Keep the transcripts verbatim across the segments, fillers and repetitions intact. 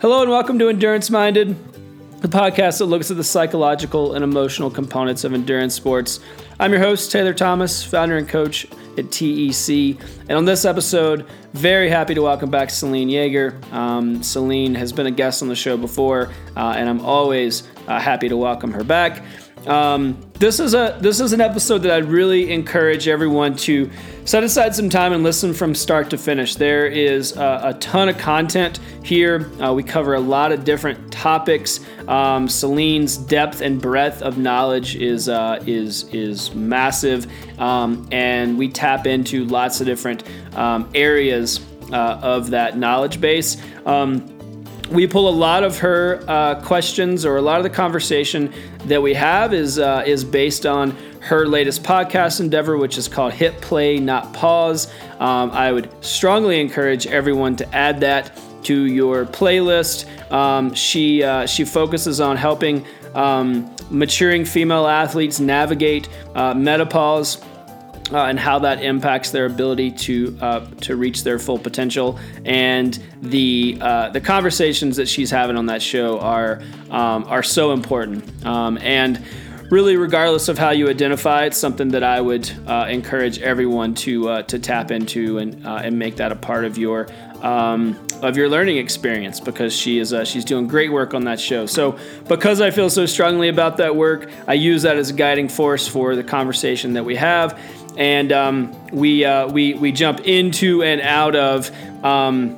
Hello and welcome to Endurance Minded, the podcast that looks at the psychological and emotional components of endurance sports. I'm your host, Taylor Thomas, founder and coach at T E C. And on this episode, very happy to welcome back Selene Yeager. Um, Selene has been a guest on the show before, uh, and I'm always uh, happy to welcome her back. Um, this is a this is an episode that I really encourage everyone to set aside some time and listen from start to finish. There is a, a ton of content here. Uh, we cover a lot of different topics. Um, Selene's depth and breadth of knowledge is uh, is is massive, um, and we tap into lots of different um, areas uh, of that knowledge base. Um, We pull a lot of her uh, questions, or a lot of the conversation that we have is uh, is based on her latest podcast endeavor, which is called Hit Play, Not Pause. Um, I would strongly encourage everyone to add that to your playlist. Um, she uh, she focuses on helping um, maturing female athletes navigate uh, menopause. Uh, and how that impacts their ability to uh, to reach their full potential, and the uh, the conversations that she's having on that show are um, are so important. Um, and really, regardless of how you identify, it's something that I would uh, encourage everyone to uh, to tap into and uh, and make that a part of your um, of your learning experience, because she is uh, she's doing great work on that show. So, because I feel so strongly about that work, I use that as a guiding force for the conversation that we have. And um, we uh, we we jump into and out of um,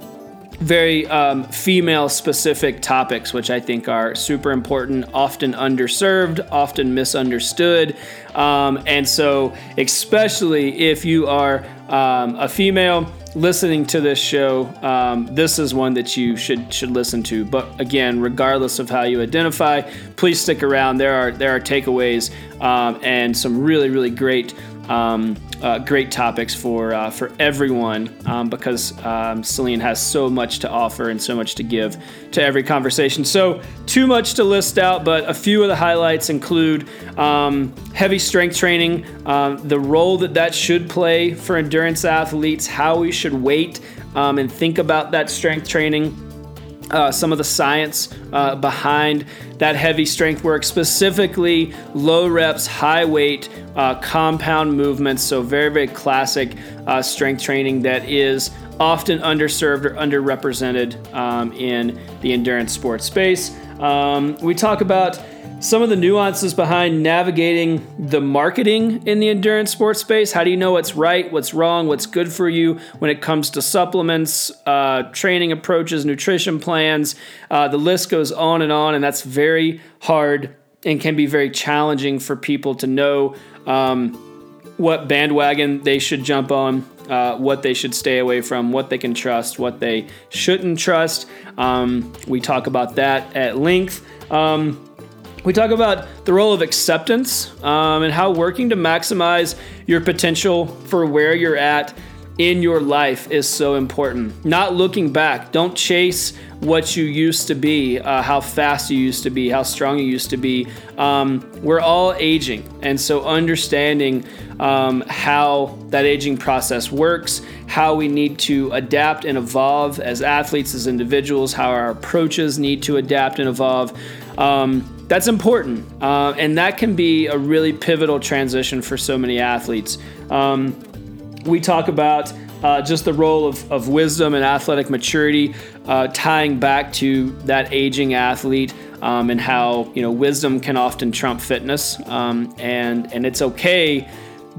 very um, female-specific topics, which I think are super important, often underserved, often misunderstood. Um, and so, especially if you are um, a female listening to this show, um, this is one that you should should listen to. But again, regardless of how you identify, please stick around. There are there are takeaways um, and some really really great. Um, uh, great topics for uh, for everyone um, because um, Selene has so much to offer and so much to give to every conversation. So too much to list out, but a few of the highlights include um, heavy strength training, um, the role that that should play for endurance athletes, how we should weight um, and think about that strength training. Uh, some of the science uh, behind that heavy strength work, specifically low reps, high weight, uh, compound movements. So very, very classic uh, strength training that is often underserved or underrepresented um, in the endurance sports space. Um, we talk about some of the nuances behind navigating the marketing in the endurance sports space. How do you know what's right, what's wrong, what's good for you when it comes to supplements, uh, training approaches, nutrition plans? Uh, the list goes on and on, and that's very hard and can be very challenging for people to know um, what bandwagon they should jump on, uh, what they should stay away from, what they can trust, what they shouldn't trust. Um, we talk about that at length. Um, We talk about the role of acceptance um, and how working to maximize your potential for where you're at in your life is so important. Not looking back. Don't chase what you used to be, uh, how fast you used to be, how strong you used to be. Um, we're all aging. And so understanding um, how that aging process works, how we need to adapt and evolve as athletes, as individuals, how our approaches need to adapt and evolve. Um, That's important, uh, and that can be a really pivotal transition for so many athletes. Um, we talk about uh, just the role of, of wisdom and athletic maturity, uh, tying back to that aging athlete, um, and how you know wisdom can often trump fitness, um, and and it's okay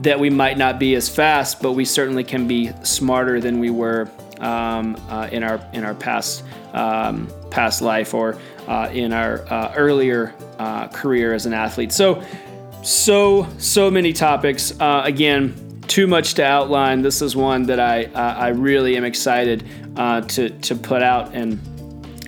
that we might not be as fast, but we certainly can be smarter than we were um, uh, in our in our past um, past life or. Uh, in our uh, earlier uh, career as an athlete. So, so, so many topics. Uh, again, too much to outline. This is one that I uh, I really am excited uh, to, to put out and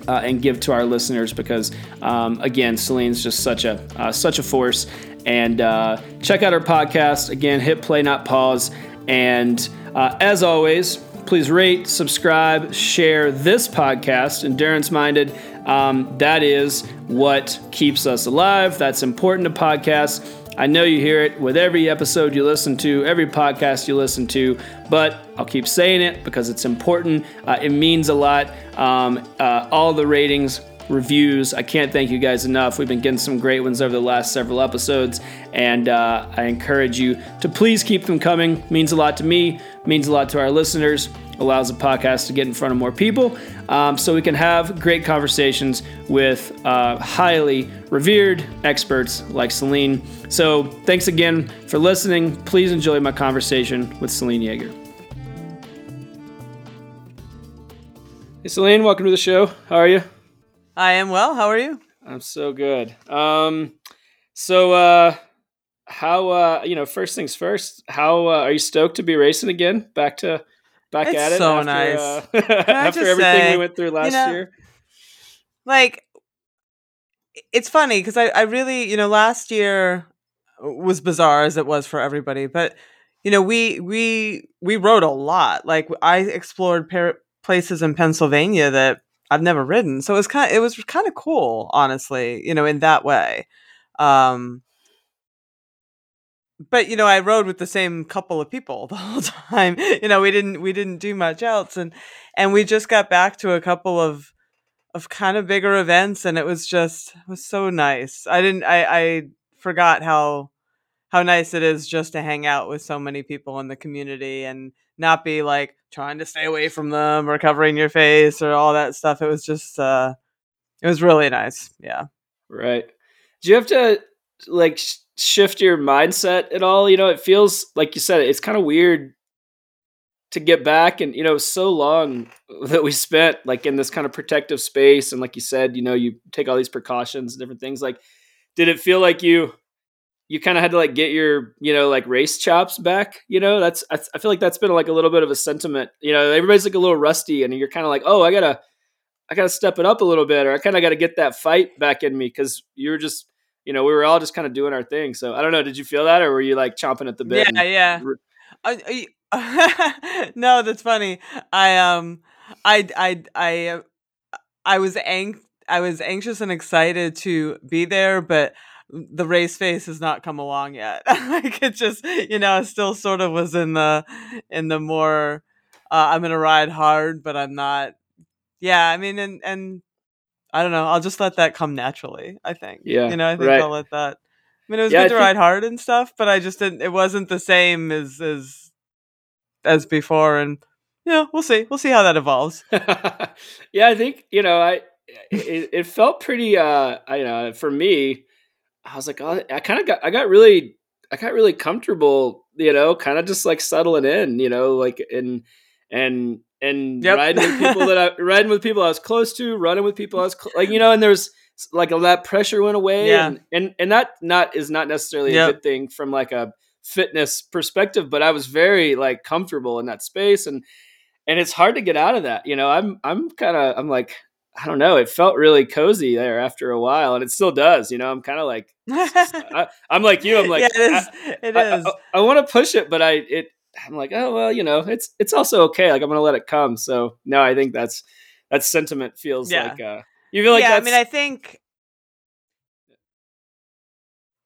uh, and give to our listeners because, um, again, Selene's just such a, uh, such a force. And uh, check out her podcast. Again, Hit Play, Not Pause. And uh, as always, please rate, subscribe, share this podcast, Endurance Minded. Um, that is what keeps us alive. That's important to podcasts. I know you hear it with every episode you listen to, every podcast you listen to, but I'll keep saying it because it's important. Uh, it means a lot. Um, uh, all the ratings, reviews, I can't thank you guys enough. We've been getting some great ones over the last several episodes, and uh, I encourage you to please keep them coming. It means a lot to me, it means a lot to our listeners, it allows the podcast to get in front of more people, um, so we can have great conversations with uh, highly revered experts like Selene. So thanks again for listening. Please enjoy my conversation with Selene Yeager. Hey Selene, welcome to the show. How are you? I am well. How are you? I'm so good. Um, so, uh, how, uh, you know, first things first, how, uh, are you stoked to be racing again? Back to, back it's at it. So after, nice. Uh, after everything say, we went through last you know, year. Like, it's funny because I, I really, you know, last year was bizarre as it was for everybody, but you know, we, we, we rode a lot. Like I explored par- places in Pennsylvania that I've never ridden. So it was kind of, it was kind of cool, honestly, you know, in that way. Um, but, you know, I rode with the same couple of people the whole time, you know, we didn't, we didn't do much else. And, and we just got back to a couple of, of kind of bigger events. And it was just, it was so nice. I didn't, I, I forgot how, how nice it is just to hang out with so many people in the community and not be like trying to stay away from them or covering your face or all that stuff. It was just, uh, it was really nice. Yeah. Right. Do you have to like sh- shift your mindset at all? You know, it feels like you said, it's kind of weird to get back and, you know, so long that we spent like in this kind of protective space. And like you said, you know, you take all these precautions and different things. Like, did it feel like you, you kind of had to like get your, you know, like race chops back, you know, that's, I, I feel like that's been like a little bit of a sentiment, you know, everybody's like a little rusty and you're kind of like, oh, I gotta, I gotta step it up a little bit, or I kind of got to get that fight back in me. Cause you were just, you know, we were all just kind of doing our thing. So I don't know. Did you feel that, or were you like chomping at the bit? Yeah. Yeah. Re- are, are you- no, that's funny. I, um, I, I, I, I was ang- I was anxious and excited to be there, but the race face has not come along yet. Like it just, you know, it still sort of was in the, in the more, uh, I'm going to ride hard, but I'm not. Yeah. I mean, and, and I don't know, I'll just let that come naturally, I think. Yeah. You know, I think right. I'll let that, I mean, it was yeah, good I to think... ride hard and stuff, but I just didn't, it wasn't the same as, as, as before. And, you know, we'll see, we'll see how that evolves. Yeah. I think, you know, I, it, it felt pretty, uh, I you know, for me, I was like, oh, I kind of got, I got really, I got really comfortable, you know, kind of just like settling in, you know, like and and and yep. riding with people that I riding with people I was close to, running with people I was cl- like, you know, and there's like all that pressure went away, yeah. and, and and that not is not necessarily yep. a good thing from like a fitness perspective, but I was very like comfortable in that space, and and it's hard to get out of that, you know. I'm I'm kind of I'm like. I don't know. It felt really cozy there after a while, and it still does. You know, I'm kind of like, I, I'm like you. I'm like, yeah, it is. I, I, I, I want to push it, but I, it, I'm like, oh well, you know, it's, it's also okay. Like I'm gonna let it come. So no, I think that's, that sentiment feels yeah. like, uh, you feel like, yeah. That's... I mean, I think,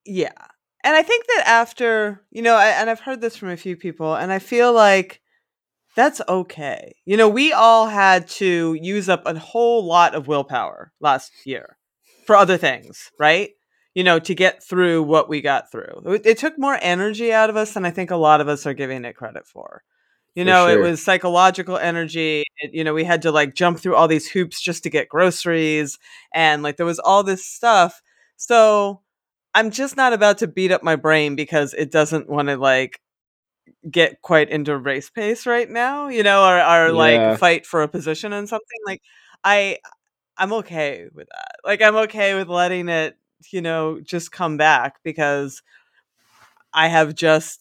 yeah, and I think that after, you know, I, and I've heard this from a few people, and I feel like that's okay. You know, we all had to use up a whole lot of willpower last year for other things, right? You know, to get through what we got through. It, it took more energy out of us than I think a lot of us are giving it credit for. You know, for sure. It was psychological energy. It, you know, we had to like jump through all these hoops just to get groceries. And like there was all this stuff. So I'm just not about to beat up my brain because it doesn't want to like get quite into race pace right now, you know, or, or like yeah. fight for a position and something. Like I, I'm okay with that. Like I'm okay with letting it, you know, just come back because I have just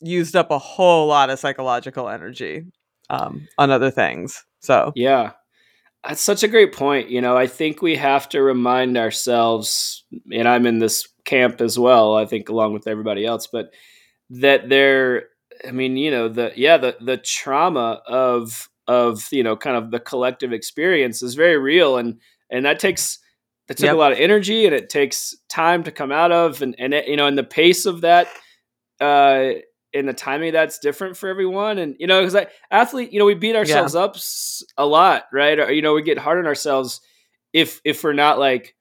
used up a whole lot of psychological energy um, on other things. So yeah, that's such a great point. You know, I think we have to remind ourselves, and I'm in this camp as well, I think along with everybody else, but that they're, I mean, you know, the, yeah, the, the trauma of, of, you know, kind of the collective experience is very real. And, and that takes, that took yep. a lot of energy, and it takes time to come out of, and, and, it, you know, and the pace of that, uh, and the timing of that's different for everyone. And, you know, because I athlete, you know, we beat ourselves yeah. up a lot, right? Or, you know, we get hard on ourselves if, if we're not like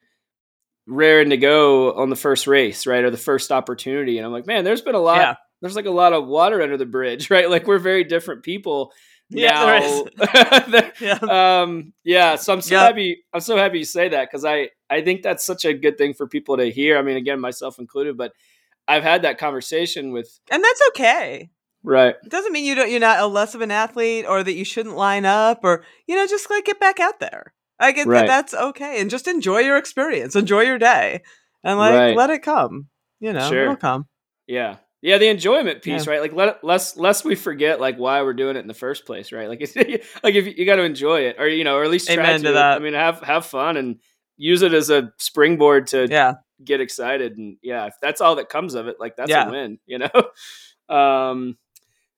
raring to go on the first race, right? Or the first opportunity. And I'm like, man, there's been a lot, yeah. there's like a lot of water under the bridge, right? Like we're very different people. Yeah, now. yeah. Um, yeah. So I'm so yeah. happy. I'm so happy you say that. Cause I, I think that's such a good thing for people to hear. I mean, again, myself included, but I've had that conversation with, and that's okay. Right. It doesn't mean you don't, you're not a less of an athlete or that you shouldn't line up or, you know, just like get back out there. I get right. that that's okay. And just enjoy your experience, enjoy your day and like, right. let it come, you know, sure. it'll come. Yeah. Yeah, the enjoyment piece, yeah. right? Like, let, lest lest we forget like why we're doing it in the first place, right? Like, like if you, you got to enjoy it, or you know, or at least try Amen to. to that. I mean, have have fun and use it as a springboard to yeah. get excited, and yeah, if that's all that comes of it, like that's yeah. a win, you know. um,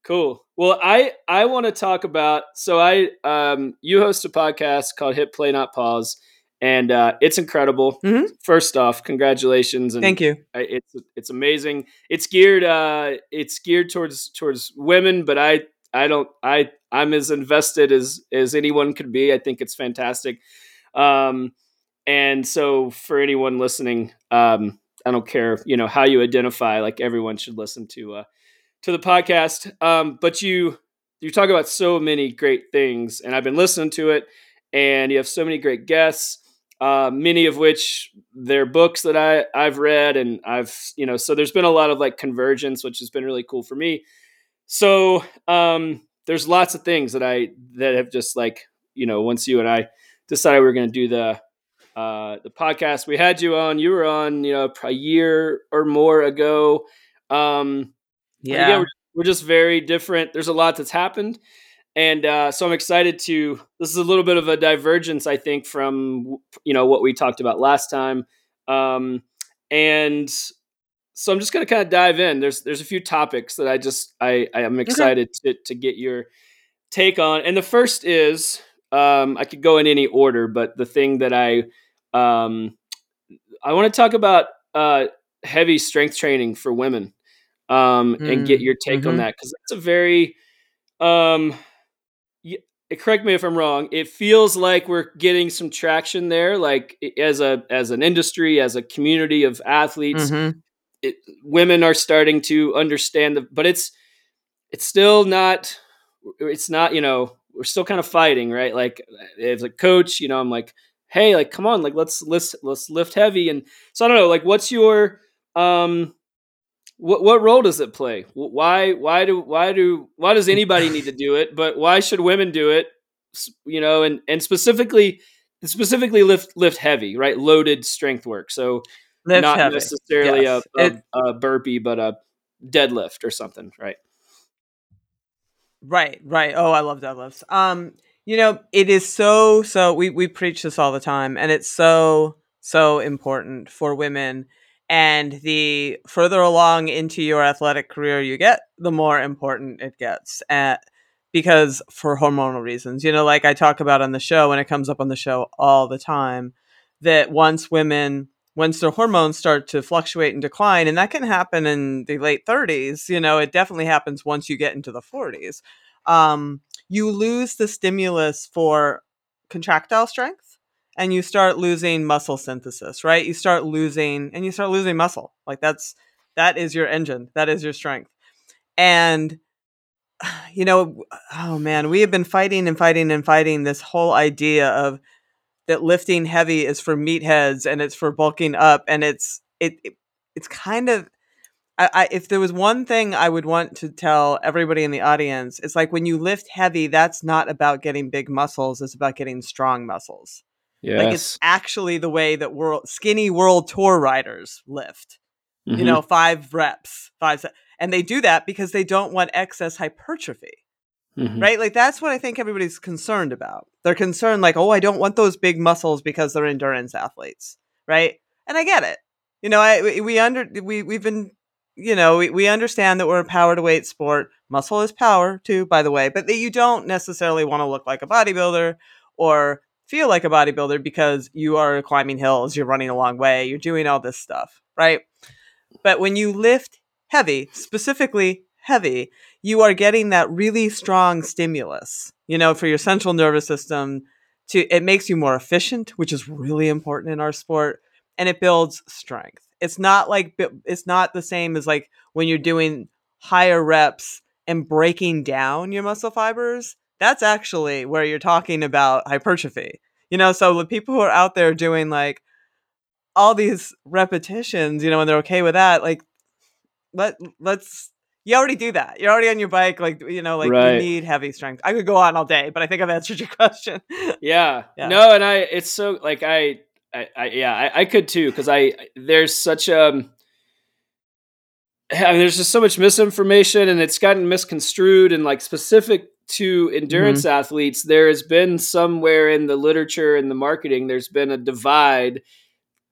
cool. Well, I I want to talk about. So I um, you host a podcast called Hit Play, Not Pause. And uh, it's incredible. Mm-hmm. First off, congratulations! And Thank you. It's it's amazing. It's geared uh, it's geared towards towards women, but I I don't I I'm as invested as as anyone could be. I think it's fantastic. Um, and so for anyone listening, um, I don't care you know how you identify. Like everyone should listen to uh, to the podcast. Um, but you you talk about so many great things, and I've been listening to it, and you have so many great guests. Uh, many of which they're books that I I've read and I've, you know, so there's been a lot of like convergence, which has been really cool for me. So um, there's lots of things that I, that have just like, you know, once you and I decided we were going to do the, uh, the podcast, we had you on, you were on, you know, a year or more ago. Um, yeah, again, we're, we're just very different. There's a lot that's happened. And uh, so I'm excited to, this is a little bit of a divergence, I think, from, you know, what we talked about last time. Um, and so I'm just going to kind of dive in. There's, there's a few topics that I just, I, I am excited okay. to, to get your take on. And the first is, um, I could go in any order, but the thing that I, um, I want to talk about uh, heavy strength training for women um, mm. and get your take mm-hmm. on that. Cause that's a very, um, correct me if I'm wrong. It feels like we're getting some traction there, like as a as an industry, as a community of athletes, mm-hmm. it, women are starting to understand the. But it's it's still not. It's not. You know, we're still kind of fighting, right? Like as a coach, you know, I'm like, hey, like come on, like let's let's let's lift heavy, and so I don't know, like what's your um. What what role does it play? Why why do why do why does anybody need to do it? But why should women do it? You know, and, and specifically specifically lift lift heavy, right? Loaded strength work. So lift not heavy. necessarily yes. a, a, it, a burpee, but a deadlift or something, right? Right, right. Oh, I love deadlifts. Um, you know, it is so so we we preach this all the time, and it's so so important for women. And the further along into your athletic career you get, the more important it gets uh, because for hormonal reasons, you know, like I talk about on the show and it comes up on the show all the time that once women, once their hormones start to fluctuate and decline, and that can happen in the late thirties, you know, it definitely happens once you get into the forties. Um, you lose the stimulus for contractile strength. And you start losing muscle synthesis, right? You start losing, and you start losing muscle. Like that's, that is your engine. That is your strength. And, you know, oh man, we have been fighting and fighting and fighting this whole idea of that lifting heavy is for meatheads and it's for bulking up. And it's, it, it it's kind of, I, I, if there was one thing I would want to tell everybody in the audience, it's like when you lift heavy, that's not about getting big muscles. It's about getting strong muscles. Yes. Like it's actually the way that world skinny world tour riders lift, mm-hmm. you know, five reps, five, and they do that because they don't want excess hypertrophy, mm-hmm. right? Like that's what I think everybody's concerned about. They're concerned like, oh, I don't want those big muscles because they're endurance athletes, right? And I get it. You know, I we under we we've been, you know, we, we understand that we're a power to weight sport. Muscle is power too, by the way, but that you don't necessarily want to look like a bodybuilder or feel like a bodybuilder because you are climbing hills, you're running a long way, you're doing all this stuff, right? But when you lift heavy, specifically heavy, you are getting that really strong stimulus, you know, for your central nervous system to, it makes you more efficient, which is really important in our sport, and it builds strength. It's not like, it's not the same as like when you're doing higher reps and breaking down your muscle fibers. That's actually where you're talking about hypertrophy, you know? So the people who are out there doing like all these repetitions, you know, and they're okay with that, like, let, let's, you already do that. You're already on your bike. Like, you know, like right. You need heavy strength. I could go on all day, but I think I've answered your question. yeah. yeah. No. And I, it's so like, I, I, I yeah, I, I could too. Cause I, there's such, um, I mean, there's just so much misinformation, and it's gotten misconstrued, and like specific to endurance mm-hmm. athletes, there has been somewhere in the literature and the marketing, there's been a divide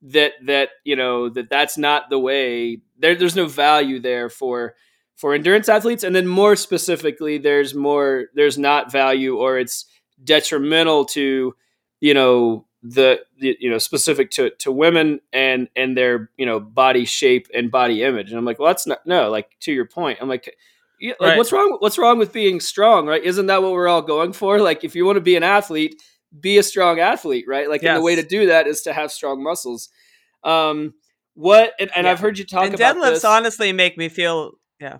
that, that, you know, that that's not the way there, there's no value there for, for endurance athletes. And then more specifically, there's more, there's not value, or it's detrimental to, you know, the, the you know, specific to, to women and, and their, you know, body shape and body image. And I'm like, well, that's not, no, like to your point, I'm like, yeah, like right. what's wrong? What's wrong with being strong? Right. Isn't that what we're all going for? Like, if you want to be an athlete, be a strong athlete, right? Like yes. And the way to do that is to have strong muscles. Um, what, and, and yeah. I've heard you talk and about deadlifts this. Honestly make me feel, yeah.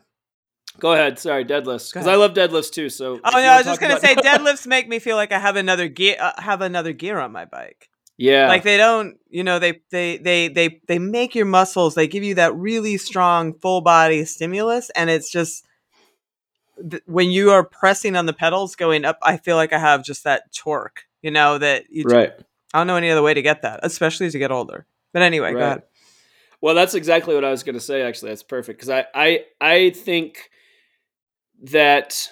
Go ahead. Sorry, deadlifts. Because I love deadlifts too. So. Oh no, I was just gonna about- say deadlifts make me feel like I have another gear. Uh, have another gear on my bike. Yeah. Like they don't. You know, they they they they they make your muscles. They give you that really strong full body stimulus, and it's just th- when you are pressing on the pedals going up, I feel like I have just that torque. You know that you. Right. Just, I don't know any other way to get that, especially as you get older. But anyway, right. Go ahead. Well, that's exactly what I was gonna say. Actually, that's perfect because I I I think. That,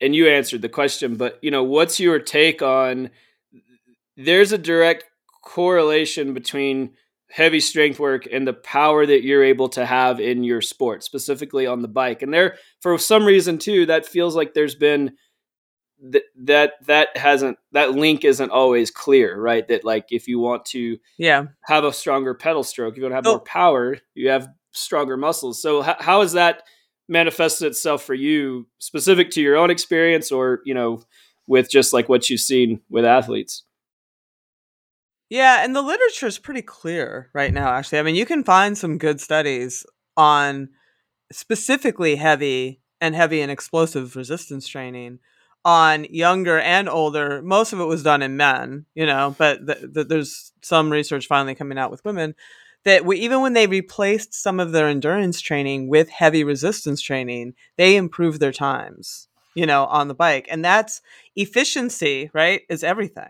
and you answered the question, but you know, what's your take on, there's a direct correlation between heavy strength work and the power that you're able to have in your sport, specifically on the bike. And there, for some reason too, that feels like there's been th- that, that hasn't, that link isn't always clear, right? That like, if you want to yeah. have a stronger pedal stroke, you don't have oh. more power, you have stronger muscles. So h- how is that manifests itself for you specific to your own experience or, you know, with just like what you've seen with athletes? Yeah. And the literature is pretty clear right now, actually. I mean, you can find some good studies on specifically heavy and heavy and explosive resistance training on younger and older. Most of it was done in men, you know, but th- th- there's some research finally coming out with women. That we, even when they replaced some of their endurance training with heavy resistance training, they improved their times, you know, on the bike. And that's efficiency, right? Is everything.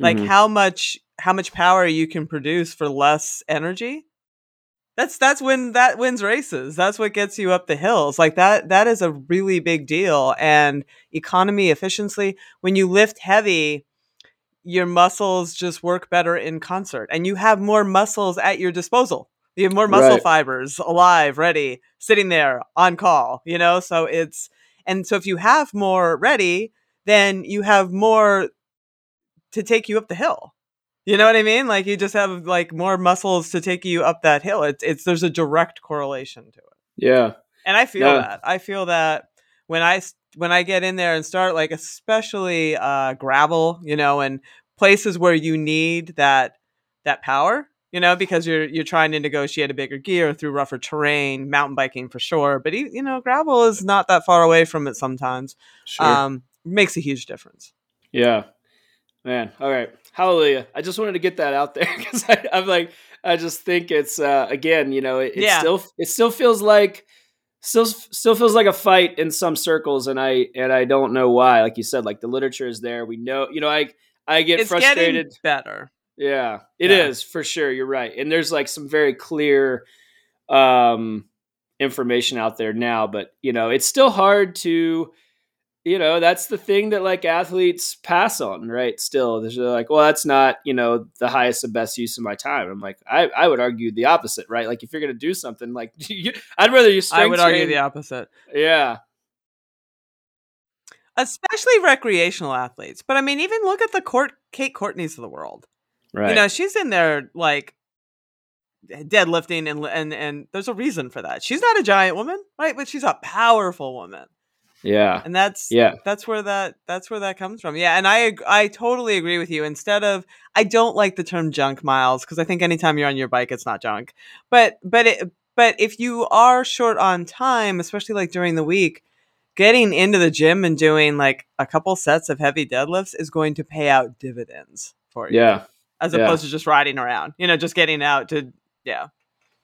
Mm-hmm. Like how much how much power you can produce for less energy. That's that's when that wins races. That's what gets you up the hills. Like that that is a really big deal. And economy, efficiency, when you lift heavy, your muscles just work better in concert, and you have more muscles at your disposal. You have more muscle right. fibers alive, ready, sitting there on call, you know? So it's, and so if you have more ready, then you have more to take you up the hill. You know what I mean? Like you just have like more muscles to take you up that hill. It's, it's, there's a direct correlation to it. Yeah. And I feel no. that, I feel that when I, when I get in there and start like, especially uh, gravel, you know, and places where you need that, that power, you know, because you're, you're trying to negotiate a bigger gear through rougher terrain, mountain biking for sure. But, you know, gravel is not that far away from it sometimes. Sure. Um, makes a huge difference. Yeah, man. All right. Hallelujah. I just wanted to get that out there because I'm like, I just think it's uh, again, you know, it, it yeah. still, it still feels like, Still, still feels like a fight in some circles, and I and I don't know why. Like you said, like the literature is there. We know, you know. I I get it's frustrated. Getting better, yeah, it yeah. is for sure. You're right, and there's like some very clear um, information out there now. But you know, it's still hard to, you know, that's the thing that like athletes pass on, right? Still, they're like, well, that's not, you know, the highest and best use of my time. I'm like, I, I would argue the opposite, right? Like if you're going to do something like you, I'd rather you strength I would train. Argue the opposite. Yeah. Especially recreational athletes. But I mean, even look at the court, Kate Courtney's of the world, right? You know, she's in there like deadlifting, and and and there's a reason for that. She's not a giant woman, right? But she's a powerful woman. Yeah, and that's yeah, that's where that that's where that comes from. Yeah, and I I totally agree with you. Instead of, I don't like the term junk miles, because I think anytime you're on your bike, it's not junk. But but it, but if you are short on time, especially like during the week, getting into the gym and doing like a couple sets of heavy deadlifts is going to pay out dividends for you. Yeah, as yeah. opposed to just riding around, you know, just getting out to yeah,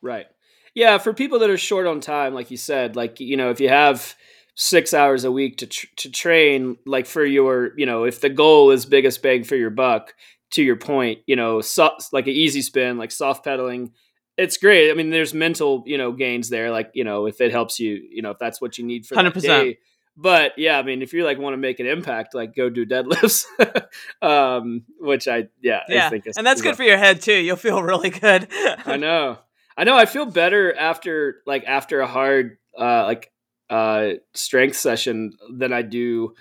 right, yeah. For people that are short on time, like you said, like you know, if you have six hours a week to tr- to train, like for your, you know, if the goal is biggest bang for your buck, to your point, you know, so, like an easy spin, like soft pedaling, it's great. I mean, there's mental, you know, gains there. Like, you know, if it helps you, you know, if that's what you need for one hundred percent. That day. But yeah, I mean, if you like want to make an impact, like go do deadlifts, um, which I, yeah. yeah. I think is, and that's good know. for your head too. You'll feel really good. I know. I know. I feel better after like, after a hard, uh, like, uh, strength session than I do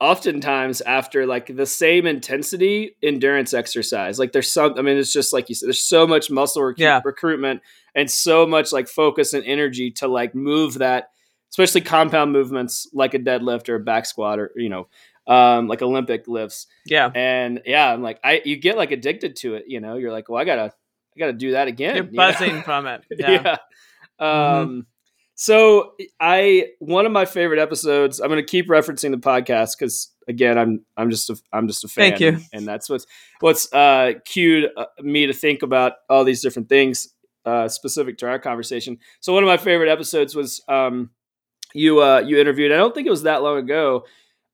oftentimes after like the same intensity endurance exercise. Like there's some, I mean, it's just like you said, there's so much muscle rec- yeah. recruitment and so much like focus and energy to like move that, especially compound movements like a deadlift or a back squat or, you know, um, like Olympic lifts. Yeah. And yeah, I'm like, I, you get like addicted to it, you know, you're like, well, I gotta, I gotta do that again. You're buzzing you know? from it. Yeah. yeah. Um, mm-hmm. So I, one of my favorite episodes, I'm going to keep referencing the podcast because again, I'm, I'm just, a, I'm just a fan. Thank you. And that's what's, what's uh, cued me to think about all these different things uh, specific to our conversation. So one of my favorite episodes was um, you, uh, you interviewed, I don't think it was that long ago,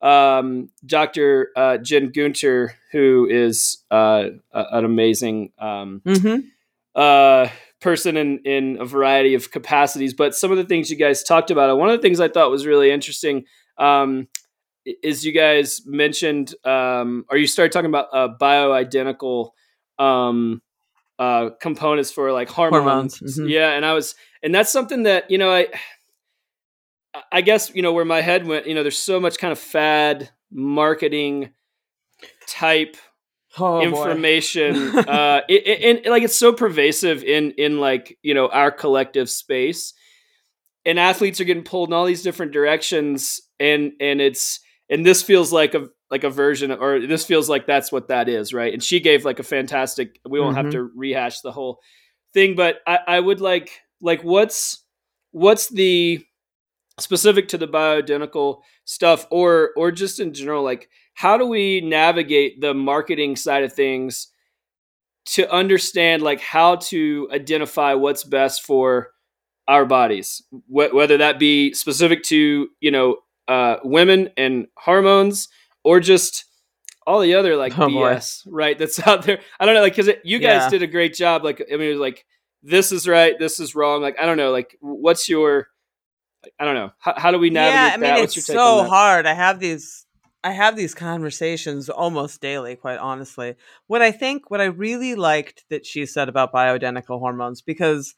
um, Doctor Uh, Jen Gunter, who is uh, an amazing um, mm-hmm. uh, person in, in a variety of capacities, but some of the things you guys talked about, and one of the things I thought was really interesting um, is you guys mentioned, um, or you started talking about uh, bioidentical um, uh, components for like hormones. hormones. Mm-hmm. Yeah. And I was, and that's something that, you know, I, I guess, you know, where my head went, you know, there's so much kind of fad marketing type Oh, information uh it, it, and like it's so pervasive in in like you know our collective space, and athletes are getting pulled in all these different directions, and and it's and this feels like a like a version or this feels like that's what that is, right? And she gave like a fantastic, we won't mm-hmm. have to rehash the whole thing, but I, I would like like what's what's the specific to the bioidentical stuff or or just in general, like how do we navigate the marketing side of things to understand like how to identify what's best for our bodies, Wh- whether that be specific to, you know, uh, women and hormones or just all the other like oh, B S, boy. right? That's out there. I don't know. Like, cause it, you guys yeah. did a great job. Like, I mean, it was like, this is right. This is wrong. Like, I don't know. Like what's your, I don't know. How, how do we navigate yeah, I mean, that? What's it's your take so on that? hard. I have these, I have these conversations almost daily, quite honestly. What I think, what I really liked that she said about bioidentical hormones, because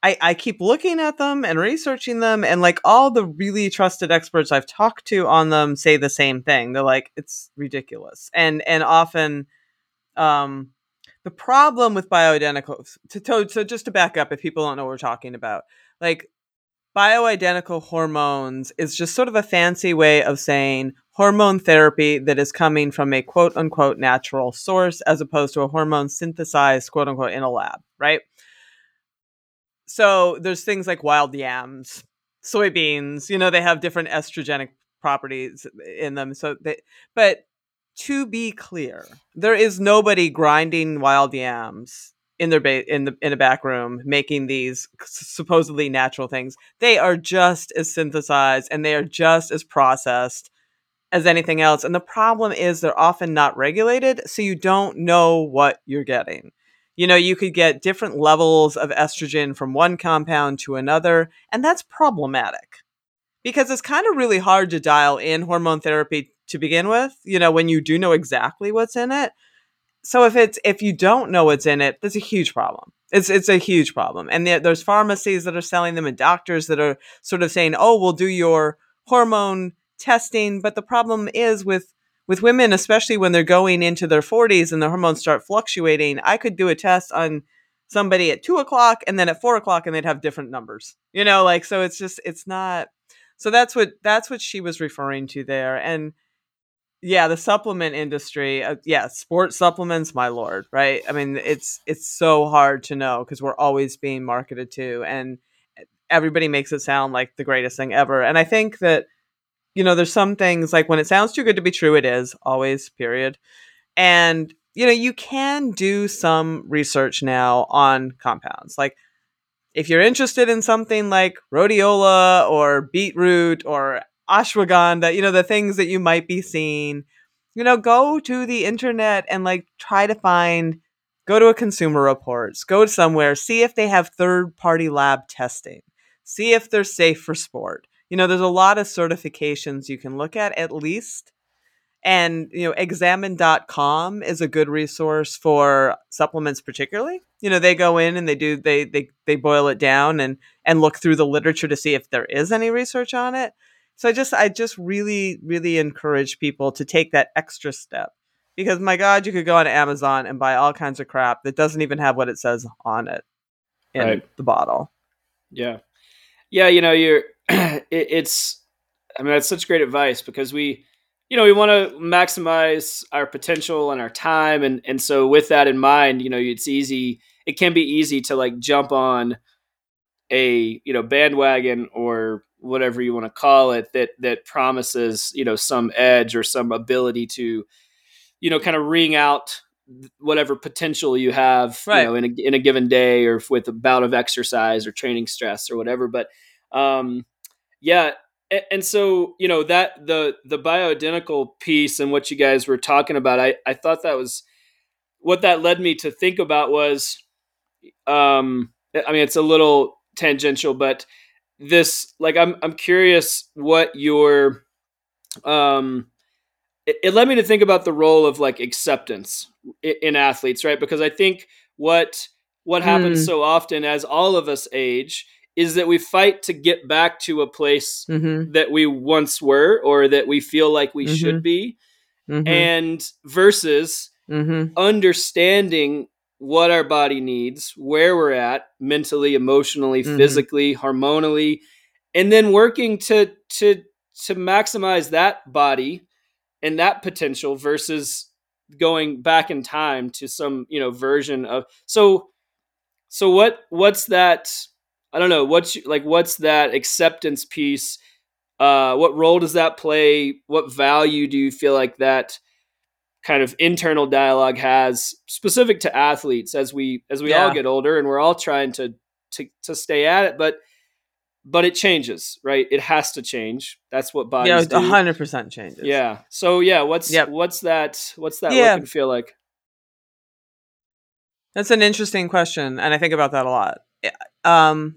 I, I keep looking at them and researching them, and like all the really trusted experts I've talked to on them say the same thing. They're like, it's ridiculous. And, and often um, the problem with bioidentical, to, to, so just to back up, if people don't know what we're talking about, like bioidentical hormones is just sort of a fancy way of saying hormone therapy that is coming from a quote unquote natural source as opposed to a hormone synthesized quote unquote in a lab, right? So there's things like wild yams, soybeans, you know, they have different estrogenic properties in them. So they, but to be clear, there is nobody grinding wild yams in their ba- in the in a back room making these supposedly natural things. They are just as synthesized and they are just as processed as anything else. And the problem is they're often not regulated, so you don't know what you're getting. You know, you could get different levels of estrogen from one compound to another, and that's problematic because it's kind of really hard to dial in hormone therapy to begin with, you know, when you do know exactly what's in it. So if it's if you don't know what's in it, that's a huge problem. It's it's a huge problem. And there, there's pharmacies that are selling them and doctors that are sort of saying, oh, we'll do your hormone testing, but the problem is with with women, especially when they're going into their forties and the hormones start fluctuating. I could do a test on somebody at two o'clock and then at four o'clock and they'd have different numbers, you know, like, so it's just, it's not, so that's what, that's what she was referring to there. And yeah, the supplement industry, uh, yeah, sports supplements, my Lord, right? I mean, it's, it's so hard to know because we're always being marketed to and everybody makes it sound like the greatest thing ever. And I think that, you know, there's some things like when it sounds too good to be true, it is always, period. And, you know, you can do some research now on compounds. Like if you're interested in something like rhodiola or beetroot or ashwagandha, you know, the things that you might be seeing, you know, go to the internet and like try to find, go to a Consumer Reports, go somewhere, see if they have third party lab testing, see if they're safe for sport. You know, there's a lot of certifications you can look at, at least. And, you know, examine dot com is a good resource for supplements, particularly. You know, they go in and they do, they they they boil it down and and look through the literature to see if there is any research on it. So I just, I just really, really encourage people to take that extra step because my God, you could go on Amazon and buy all kinds of crap that doesn't even have what it says on it in right. the bottle. Yeah. Yeah. You know, you're, it, it's, I mean, that's such great advice because we, you know, we want to maximize our potential and our time. And, and so with that in mind, you know, it's easy, it can be easy to like jump on a, you know, bandwagon or whatever you want to call it that, that promises, you know, some edge or some ability to, you know, kind of wring out whatever potential you have, right. you know, in a, in a given day or with a bout of exercise or training stress or whatever. But um, yeah. And, and so, you know, that the, the bioidentical piece and what you guys were talking about, I, I thought that was what that led me to think about was, um, I mean, it's a little tangential, but this, like, I'm, I'm curious what your, um, it, it led me to think about the role of like acceptance in, in athletes, right? Because I think what, what mm. happens so often as all of us age is that we fight to get back to a place mm-hmm. that we once were, or that we feel like we mm-hmm. should be mm-hmm. and versus mm-hmm. understanding what our body needs, where we're at mentally, emotionally, mm-hmm. physically, hormonally, and then working to, to, to maximize that body and that potential versus going back in time to some, you know, version of, so, so what, what's that, I don't know, what's like, what's that acceptance piece? Uh, what role does that play? What value do you feel like that kind of internal dialogue has specific to athletes as we, as we yeah. all get older and we're all trying to, to, to stay at it, but, but it changes, right? It has to change. That's what bodies yeah, do. Yeah, one hundred percent changes. Yeah. So yeah, what's yep. what's that what's that yeah. look and feel like? That's an interesting question, and I think about that a lot. Um,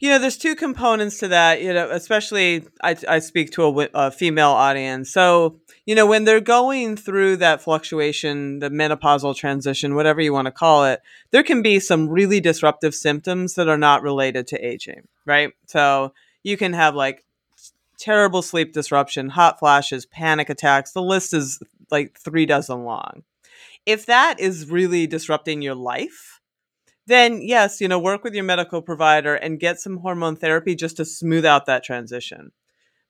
you know, there's two components to that, you know, especially I, I speak to a, a female audience. So, you know, when they're going through that fluctuation, the menopausal transition, whatever you want to call it, there can be some really disruptive symptoms that are not related to aging, right? So you can have like terrible sleep disruption, hot flashes, panic attacks. The list is like three dozen long. If that is really disrupting your life, then yes, you know, work with your medical provider and get some hormone therapy just to smooth out that transition.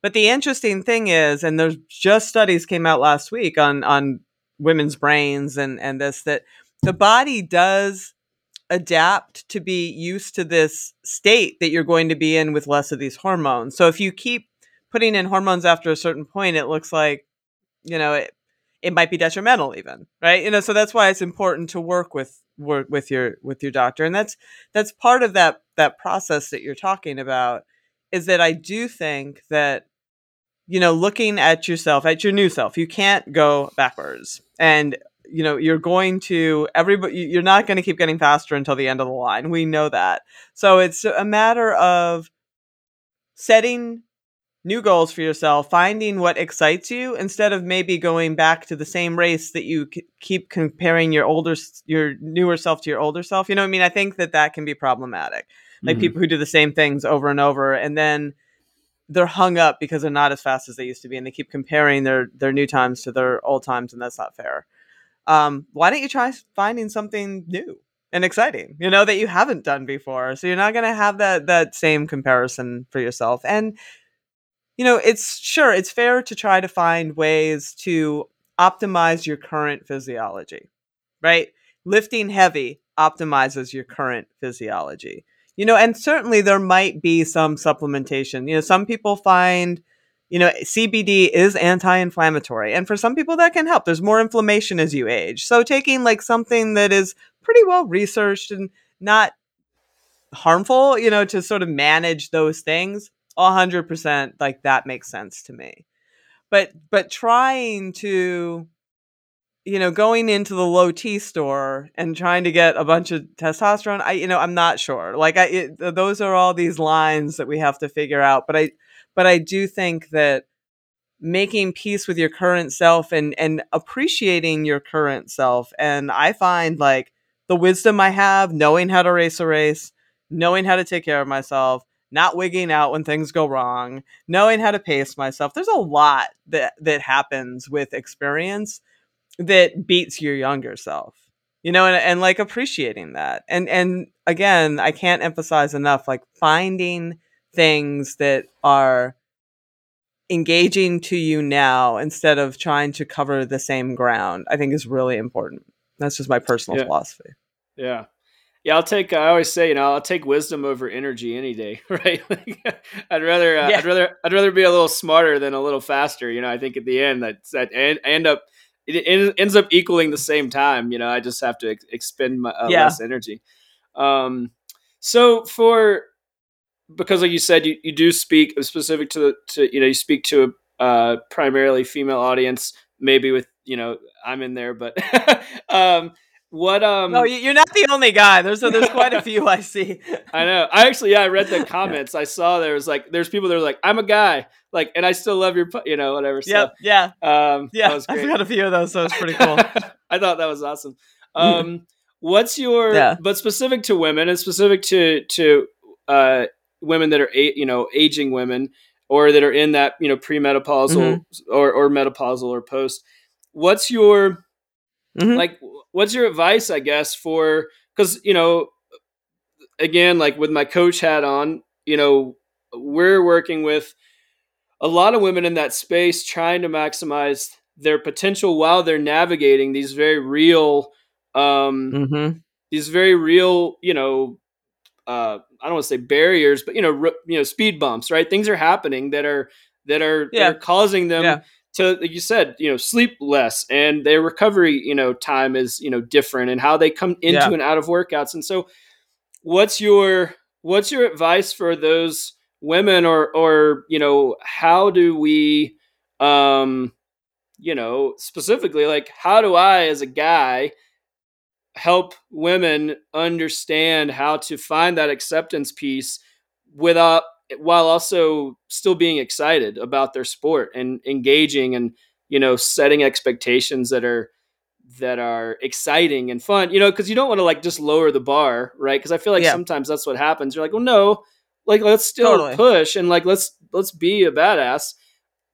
But the interesting thing is, and there's just studies came out last week on, on women's brains and, and this, that the body does adapt to be used to this state that you're going to be in with less of these hormones. So if you keep putting in hormones after a certain point, it looks like, you know, it, it might be detrimental even, right? You know, so that's why it's important to work with work with your with your doctor. And that's that's part of that that process that you're talking about, is that I do think that, you know, looking at yourself, at your new self, you can't go backwards. And, you know, you're going to everybody you're not going to keep getting faster until the end of the line. We know that. So it's a matter of setting new goals for yourself, finding what excites you instead of maybe going back to the same race that you c- keep comparing your older, your newer self to your older self. You know what I mean? I think that that can be problematic. Like mm-hmm. people who do the same things over and over, and then they're hung up because they're not as fast as they used to be. And they keep comparing their, their new times to their old times. And that's not fair. Um, why don't you try finding something new? and exciting, you know, that you haven't done before. So you're not going to have that that same comparison for yourself. And, you know, it's sure, it's fair to try to find ways to optimize your current physiology, right? Lifting heavy optimizes your current physiology, you know, and certainly there might be some supplementation. You know, some people find, you know, C B D is anti-inflammatory. And for some people that can help. There's more inflammation as you age. So taking like something that is pretty well researched and not harmful, you know, to sort of manage those things, one hundred percent, like that makes sense to me. But but trying to, you know, going into the low T store and trying to get a bunch of testosterone, I, you know, I'm not sure. Like I, it, those are all these lines that we have to figure out. But I, but I do think that making peace with your current self and and appreciating your current self. And I find like the wisdom I have, knowing how to race a race, knowing how to take care of myself, not wigging out when things go wrong, knowing how to pace myself. There's a lot that, that happens with experience that beats your younger self, you know, and, and like appreciating that. And, and again, I can't emphasize enough, like finding things that are engaging to you now instead of trying to cover the same ground, I think is really important. That's just my personal yeah. philosophy. Yeah. Yeah. I'll take, I always say, you know, I'll take wisdom over energy any day, right? Like, I'd rather, uh, yeah. I'd rather, I'd rather be a little smarter than a little faster. You know, I think at the end that's, that end, end up, it ends up equaling the same time. You know, I just have to ex- expend my, uh, yeah. less energy. Um, so for, because like you said, you, you do speak specific to, the, to, you know, you speak to a uh, primarily female audience, maybe with, you know, I'm in there, but um, what, um, no, you're not the only guy. There's, there's quite a few I see. I know. I actually, yeah, I read the comments. I saw there was like, there's people that were like, I'm a guy, like, and I still love your, you know, whatever. Yep, so, yeah. Um, yeah. Yeah. I've got a few of those. So it's pretty cool. I thought that was awesome. Um, what's your, yeah. but specific to women and specific to, to, uh, women that are, you know, aging women or that are in that, you know, premenopausal mm-hmm. or, or menopausal or post, what's your, mm-hmm. like, what's your advice, I guess, for, cause you know, again, like with my coach hat on, you know, we're working with a lot of women in that space, trying to maximize their potential while they're navigating these very real, um, mm-hmm. these very real, you know, uh, I don't want to say barriers, but you know, r- you know, speed bumps, right? Things are happening that are that are, yeah. that are causing them yeah. to, like you said, you know, sleep less, and their recovery, you know, time is you know different, and how they come into yeah. and out of workouts. And so, what's your what's your advice for those women, or or you know, how do we, um, you know, specifically, like how do I as a guy help women understand how to find that acceptance piece without, while also still being excited about their sport and engaging and, you know, setting expectations that are, that are exciting and fun, you know, cause you don't want to like just lower the bar. Right. Cause I feel like yeah. sometimes that's what happens. You're like, well, no, like let's still totally. push and like, let's, let's be a badass,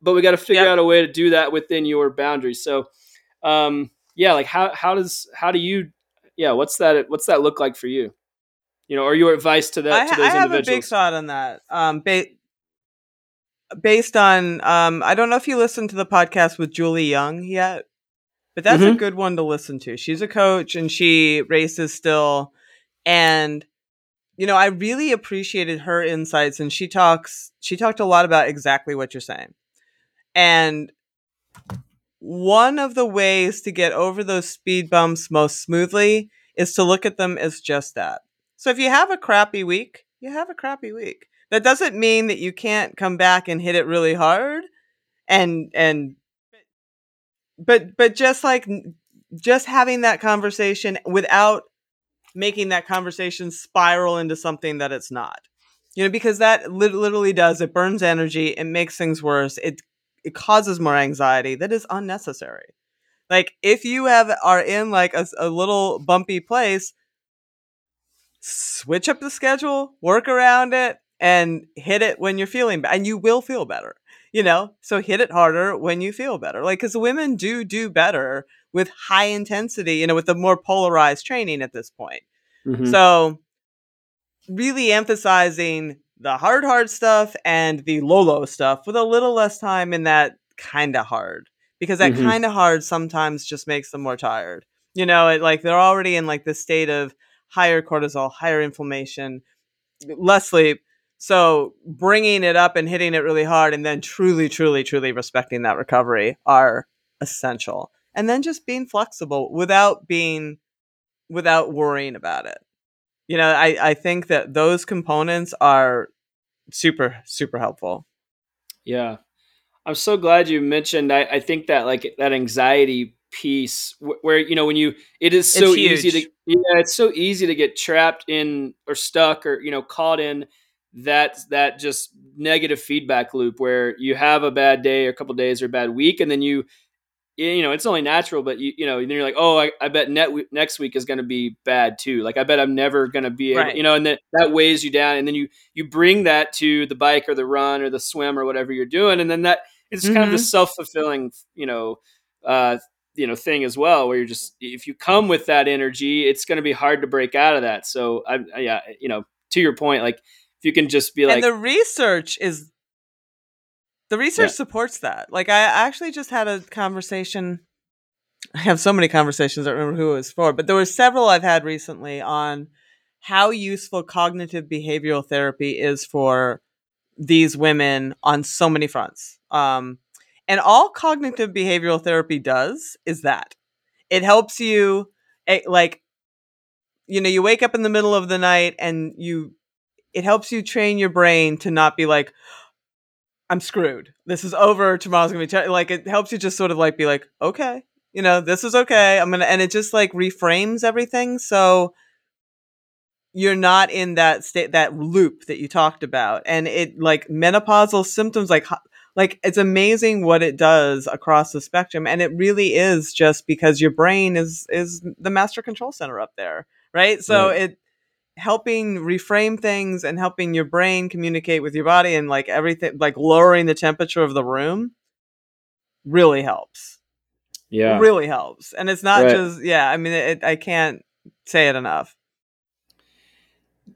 but we got to figure yeah. out a way to do that within your boundaries. So, um, yeah, like how, how does, how do you, yeah, what's that? What's that look like for you? You know, or your advice to that? I, to those I have individuals? a big thought on that. Um, ba- based on, um, I don't know if you listened to the podcast with Julie Young yet, but that's mm-hmm. a good one to listen to. She's a coach and she races still, and you know, I really appreciated her insights. And she talks, she talked a lot about exactly what you're saying, and one of the ways to get over those speed bumps most smoothly is to look at them as just that. So if you have a crappy week, you have a crappy week. That doesn't mean that you can't come back and hit it really hard. And, and, but, but just like, just having that conversation without making that conversation spiral into something that it's not, you know, because that literally does, it burns energy. It makes things worse. It It causes more anxiety that is unnecessary. Like if you have are in like a, a little bumpy place, switch up the schedule, work around it, and hit it when you're feeling bad, and you will feel better. You know, so hit it harder when you feel better. Like because women do do better with high intensity, you know, with the more polarized training at this point. Mm-hmm. So really emphasizing the hard, hard stuff and the low, low stuff with a little less time in that kind of hard, because that mm-hmm. kind of hard sometimes just makes them more tired. You know, it, like they're already in like this state of higher cortisol, higher inflammation, less sleep. So bringing it up and hitting it really hard and then truly, truly, truly respecting that recovery are essential. And then just being flexible without being, without worrying about it. You know, I, I think that those components are super, super helpful. Yeah. I'm so glad you mentioned, I, I think that like that anxiety piece where, you know, when you, it is so easy to, yeah, it's so easy to get trapped in or stuck or, you know, caught in that, that just negative feedback loop where you have a bad day or a couple of days or a bad week. And then you, you know, it's only natural, but you, you know, then you're like, oh, I, I bet net w- next week is going to be bad too. Like, I bet I'm never going to be able, right. you know, and that, that weighs you down. And then you, you bring that to the bike or the run or the swim or whatever you're doing. And then that it's mm-hmm. kind of the self-fulfilling, you know, uh, you know, thing as well, where you're just, if you come with that energy, it's going to be hard to break out of that. So I, I yeah, you know, to your point, like if you can just be and like, the research is The research yeah. supports that. Like, I actually just had a conversation. I have so many conversations. I don't remember who it was for, but there were several I've had recently on how useful cognitive behavioral therapy is for these women on so many fronts. Um, and all cognitive behavioral therapy does is that. It helps you, it, like, you know, you wake up in the middle of the night and you, it helps you train your brain to not be like, I'm screwed. This is over. Tomorrow's going to be t-. like, it helps you just sort of like be like, okay, you know, this is okay. I'm going to, and it just like reframes everything. So you're not in that state, that loop that you talked about. And it like menopausal symptoms, like, like it's amazing what it does across the spectrum. And it really is just because your brain is, is the master control center up there. Right. So right. it, helping reframe things and helping your brain communicate with your body and like everything, like lowering the temperature of the room really helps. Yeah. It really helps. And it's not right. just, yeah, I mean, it, I can't say it enough.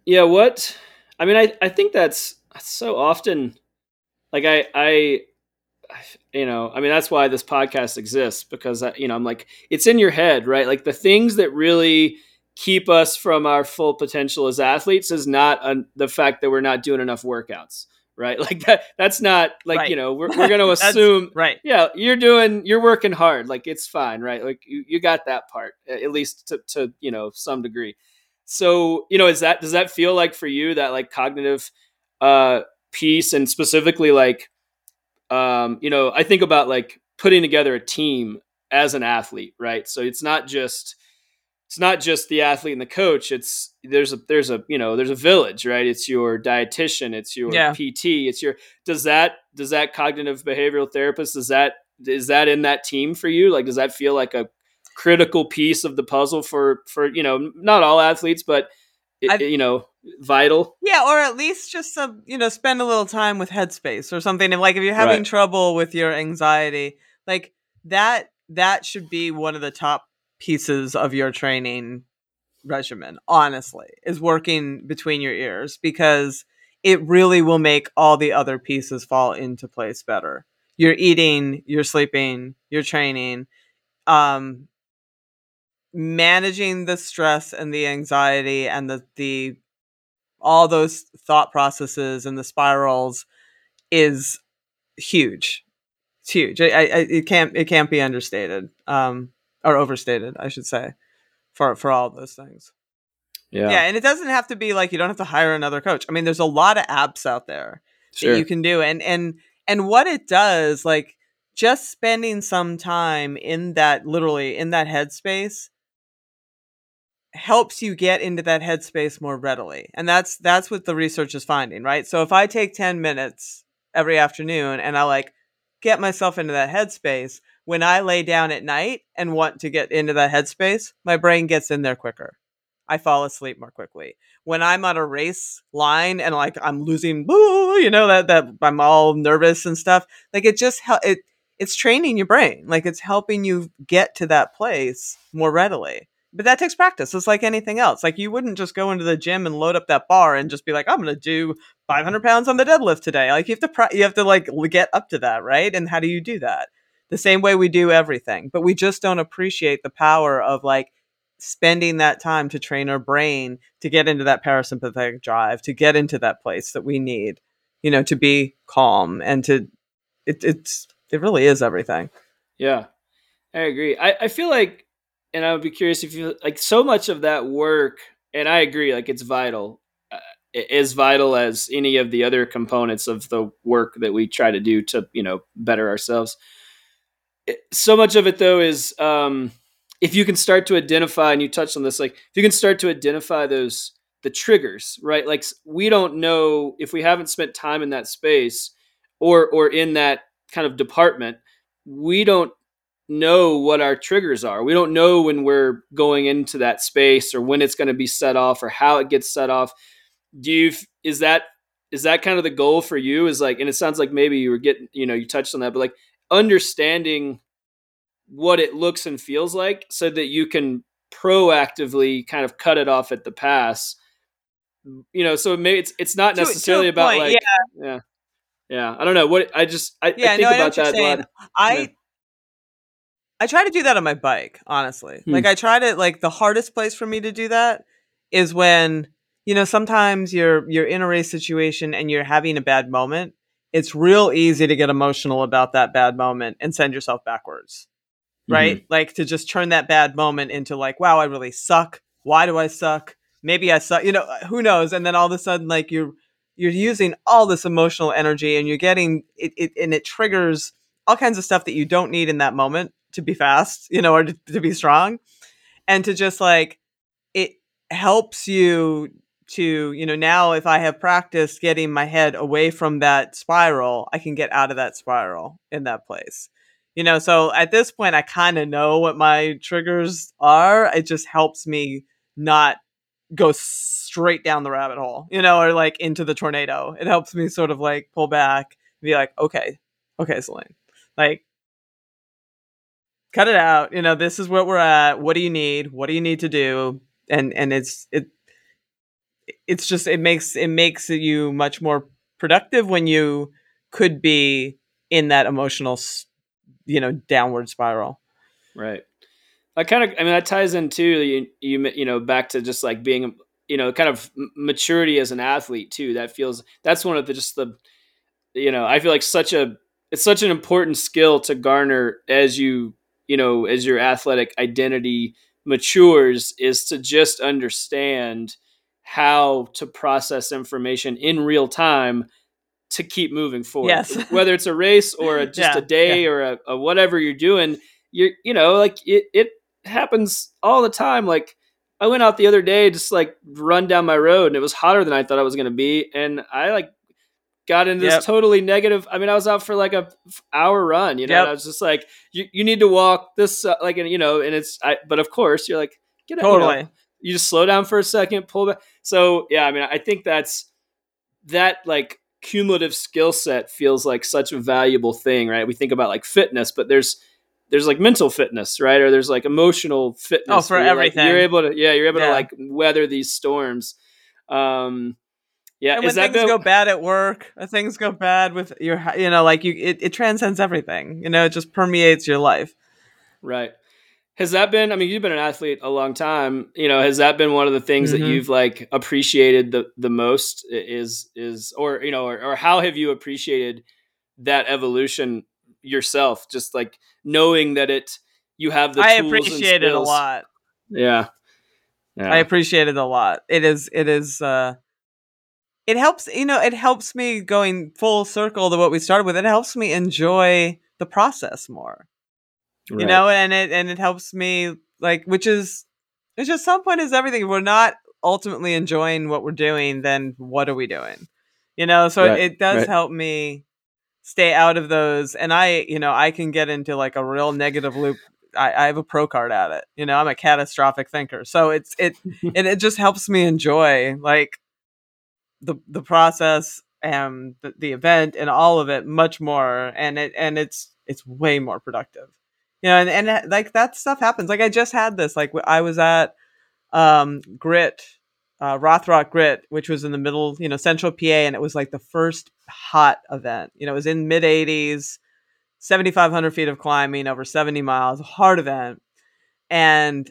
Yeah. What, I mean, I, I think that's, that's so often like I, I, you know, I mean, that's why this podcast exists because I, you know, I'm like, it's in your head, right? Like the things that really keep us from our full potential as athletes is not uh, the fact that we're not doing enough workouts, right? Like that, that's not like, right. you know, we're, we're going to assume, right. yeah, you're doing, you're working hard. Like it's fine. Right. Like you, you got that part at least to, to, you know, some degree. So, you know, is that, does that feel like for you that like cognitive uh, piece and specifically like, um, you know, I think about like putting together a team as an athlete, right? So it's not just, It's not just the athlete and the coach. It's there's a there's a you know there's a village, right? It's your dietitian, it's your yeah. P T, it's your does that does that cognitive behavioral therapist is that is that in that team for you? Like, does that feel like a critical piece of the puzzle for for you know not all athletes, but it, you know vital? Yeah, or at least just some you know spend a little time with Headspace or something. And like if you're having right. trouble with your anxiety, like that that should be one of the top pieces of your training regimen, honestly, is working between your ears because it really will make all the other pieces fall into place better. You're eating, you're sleeping, you're training, um, managing the stress and the anxiety and the, the, all those thought processes and the spirals is huge. It's huge. I, I, it can't, it can't be understated. Um, Or overstated, I should say, for for all those things. Yeah, yeah, and it doesn't have to be like you don't have to hire another coach. I mean, there's a lot of apps out there sure. that you can do, and and and what it does, like just spending some time in that, literally in that headspace, helps you get into that headspace more readily, and that's that's what the research is finding, right? So if I take ten minutes every afternoon and I like get myself into that headspace. When I lay down at night and want to get into that headspace, my brain gets in there quicker. I fall asleep more quickly. When I'm on a race line and like I'm losing, you know, that that I'm all nervous and stuff. Like it just it it's training your brain. Like it's helping you get to that place more readily. But that takes practice. It's like anything else. Like, you wouldn't just go into the gym and load up that bar and just be like, I'm going to do five hundred pounds on the deadlift today. Like, you have to, pra- you have to like get up to that, right? And how do you do that? The same way we do everything, but we just don't appreciate the power of like spending that time to train our brain to get into that parasympathetic drive, to get into that place that we need, you know, to be calm and to. It, it's it really is everything. Yeah, I agree. I, I feel like. And I would be curious if you like so much of that work. And I agree, like it's vital, uh, as vital as any of the other components of the work that we try to do to, you know, better ourselves. It, so much of it, though, is um, if you can start to identify, and you touched on this, like if you can start to identify those, the triggers, right? Like we don't know if we haven't spent time in that space or or in that kind of department, we don't know what our triggers are. We don't know when we're going into that space or when it's going to be set off or how it gets set off. Do you, is that, is that kind of the goal for you is like, and it sounds like maybe you were getting, you know, you touched on that, but like understanding what it looks and feels like so that you can proactively kind of cut it off at the pass, you know, so maybe it's, it's not necessarily about like, yeah. yeah, yeah. I don't know what I just, I, yeah, I think no, about that. A lot. I, you know. I try to do that on my bike, honestly. Hmm. Like I try to like the hardest place for me to do that is when, you know, sometimes you're you're in a race situation and you're having a bad moment. It's real easy to get emotional about that bad moment and send yourself backwards. Right? Mm-hmm. Like to just turn that bad moment into like, wow, I really suck. Why do I suck? Maybe I suck, you know, who knows? And then all of a sudden like you're you're using all this emotional energy and you're getting it, it and it triggers all kinds of stuff that you don't need in that moment. To be fast, you know, or to, to be strong, and to just like, it helps you to, you know, now if I have practiced getting my head away from that spiral, I can get out of that spiral in that place, you know? So at this point, I kind of know what my triggers are. It just helps me not go straight down the rabbit hole, you know, or like into the tornado. It helps me sort of like pull back and be like, okay, okay, Selene, like, cut it out. You know, this is what we're at. What do you need? What do you need to do? And and it's it it's just it makes it makes you much more productive when you could be in that emotional, you know, downward spiral. Right. I kind of I mean that ties into you you you know back to just like being, you know, kind of maturity as an athlete too. That feels that's one of the just the you know, I feel like such a it's such an important skill to garner as you you know, as your athletic identity matures, is to just understand how to process information in real time to keep moving forward. Yes. Whether it's a race or a, just yeah, a day yeah. or a, a whatever you're doing, you you know, like it, it happens all the time. Like I went out the other day, just like run down my road and it was hotter than I thought I was going to be. And I like got into yep. this totally negative. I mean, I was out for like a hour run, you know, yep. and I was just like, you, you need to walk this, uh, like, and you know, and it's, I, but of course you're like, get out. Totally. You know, you just slow down for a second, pull back. So yeah, I mean, I think that's that like cumulative skill set feels like such a valuable thing, right? We think about like fitness, but there's, there's like mental fitness, right? Or there's like emotional fitness. Oh, for everything. Like, you're able to, yeah, you're able yeah. to like weather these storms. Um, Yeah, and when things the- go bad at work, or things go bad with your, you know, like you, it, it transcends everything. You know, it just permeates your life. Right. Has that been? I mean, you've been an athlete a long time. You know, has that been one of the things mm-hmm. that you've like appreciated the, the most? Is is or you know, or, or how have you appreciated that evolution yourself? Just like knowing that it, you have the. I tools appreciate and it a lot. Yeah. yeah, I appreciate it a lot. It is. It is. uh It helps, you know, it helps me going full circle to what we started with. It helps me enjoy the process more, right. you know, and it, and it helps me like, which is, it's just some point is everything. If we're not ultimately enjoying what we're doing, then what are we doing? You know? So right. it, it does right. help me stay out of those. And I, you know, I can get into like a real negative loop. I, I have a pro card at it. You know, I'm a catastrophic thinker. So it's, it, and it just helps me enjoy like, the the process and the, the event and all of it much more. And it, and it's, it's way more productive, You know, and, and like that stuff happens. Like I just had this, like I was at um, Grit, uh, Rothrock Grit, which was in the middle, you know, central P A. And it was like the first hot event, you know, it was in mid eighties, seventy-five hundred feet of climbing over seventy miles, hard event. And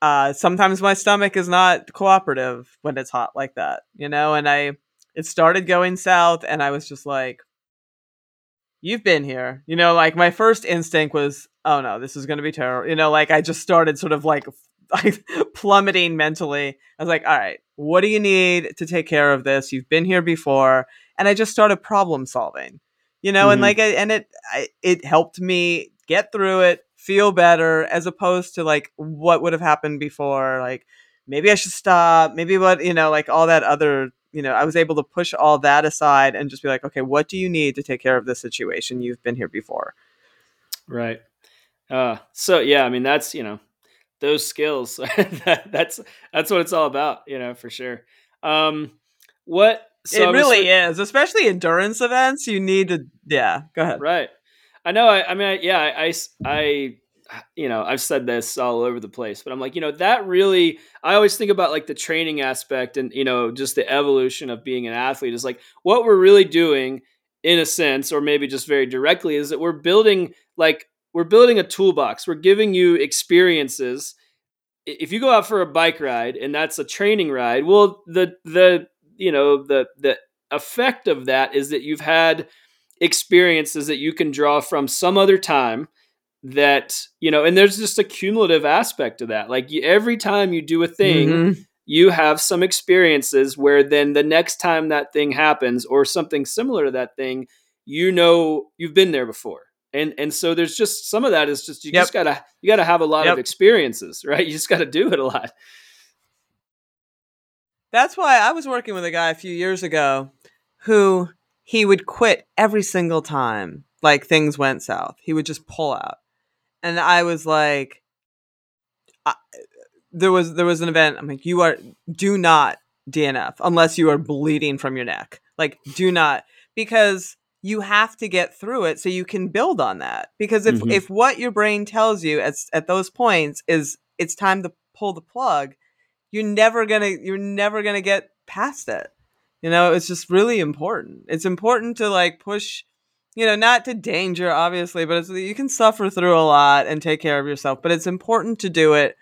uh, sometimes my stomach is not cooperative when it's hot like that, you know, and I, it started going south and I was just like, you've been here, you know, like my first instinct was, oh no, this is going to be terrible. You know, like I just started sort of like, like plummeting mentally. I was like, all right, what do you need to take care of this? You've been here before. And I just started problem solving, you know, mm-hmm. and like, I, and it, I, it helped me get through it, feel better as opposed to like what would have happened before. Like maybe I should stop, maybe what, you know, like all that other, you know, I was able to push all that aside and just be like, okay, what do you need to take care of this situation? You've been here before. Right. Uh, so, yeah, I mean, that's, you know, those skills, that, that's, that's what it's all about, you know, for sure. Um, what so it really is, especially endurance events, you need to, yeah, go ahead. Right. I know. I, I mean, I, yeah, I, I, I you know, I've said this all over the place, but I'm like, you know, that really, I always think about like the training aspect and, you know, just the evolution of being an athlete is like what we're really doing in a sense, or maybe just very directly, is that we're building, like we're building a toolbox. We're giving you experiences. If you go out for a bike ride and that's a training ride, well, the, the, you know, the, the effect of that is that you've had experiences that you can draw from some other time that, you know, and there's just a cumulative aspect to that. Like you, every time you do a thing, mm-hmm. you have some experiences where then the next time that thing happens or something similar to that thing, you know, you've been there before. And, and so there's just some of that is just, you yep. just gotta, you gotta have a lot yep. of experiences, right? You just gotta do it a lot. That's why I was working with a guy a few years ago who he would quit every single time. Like things went south. He would just pull out. And I was like, I, there was, there was an event. I'm like, you are, do not D N F unless you are bleeding from your neck. Like do not, because you have to get through it so you can build on that. Because if, mm-hmm. if what your brain tells you at, at those points is it's time to pull the plug, you're never going to, you're never going to get past it. You know, it's just really important. It's important to like push, you know, not to danger, obviously, but it's, you can suffer through a lot and take care of yourself. But it's important to do it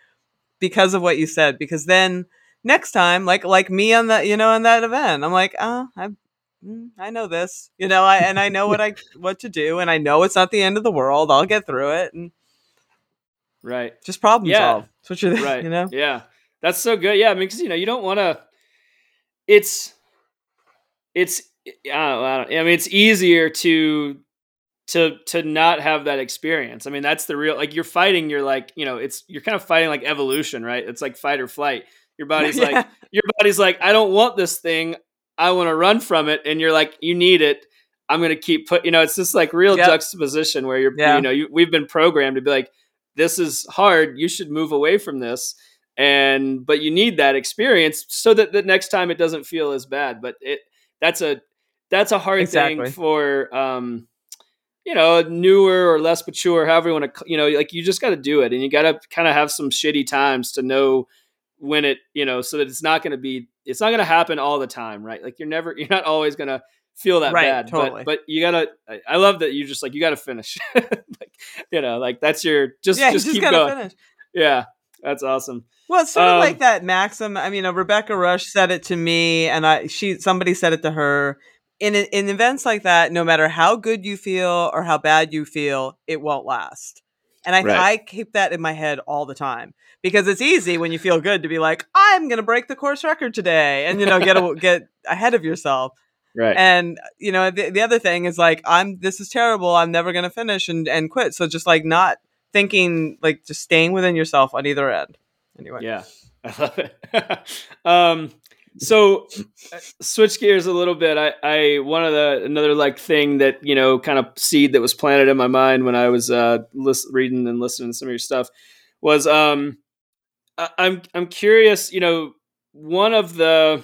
because of what you said, because then next time, like like me on that, you know, on that event, I'm like, oh, I I know this, you know, I, and I know what I what to do. And I know it's not the end of the world. I'll get through it. And right. Just problem yeah. solve. That's what you're there, right. you know? Yeah. That's so good. Yeah. I mean, because, you know, you don't want to. It's it's. I don't, I, don't, I mean, it's easier to, to, to not have that experience. I mean, that's the real, like you're fighting, you're like, you know, it's, you're kind of fighting like evolution, right? It's like fight or flight. Your body's yeah. like, your body's like, I don't want this thing. I want to run from it. And you're like, you need it. I'm going to keep put, you know, it's just like real yep. juxtaposition where you're, yeah. you know, you, we've been programmed to be like, this is hard. You should move away from this. And, but you need that experience so that the next time it doesn't feel as bad, but it, that's a, That's a hard exactly. thing for, um, you know, newer or less mature, however you want to, you know, like you just got to do it and you got to kind of have some shitty times to know when it, you know, so that it's not going to be, it's not going to happen all the time. Right. Like you're never, you're not always going to feel that right, bad, totally. but, but you gotta, I, I love that. You just like, you got to finish, like, you know, like that's your, just, yeah, just, just keep going. Finish. Yeah. That's awesome. Well, it's sort of um, like that maxim. I mean, uh, Rebecca Rush said it to me and I, she, somebody said it to her. In in events like that, no matter how good you feel or how bad you feel, it won't last. And I, right. I keep that in my head all the time because it's easy when you feel good to be like, I'm going to break the course record today and, you know, get a, get ahead of yourself. Right. And, you know, the, the other thing is like, I'm this is terrible. I'm never going to finish and, and quit. So just like not thinking, like just staying within yourself on either end. Anyway. Yeah, I love it. um So switch gears a little bit. I, I, one of the, another like thing that, you know, kind of seed that was planted in my mind when I was uh, list, reading and listening to some of your stuff was, um, I, I'm, I'm curious, you know, one of the,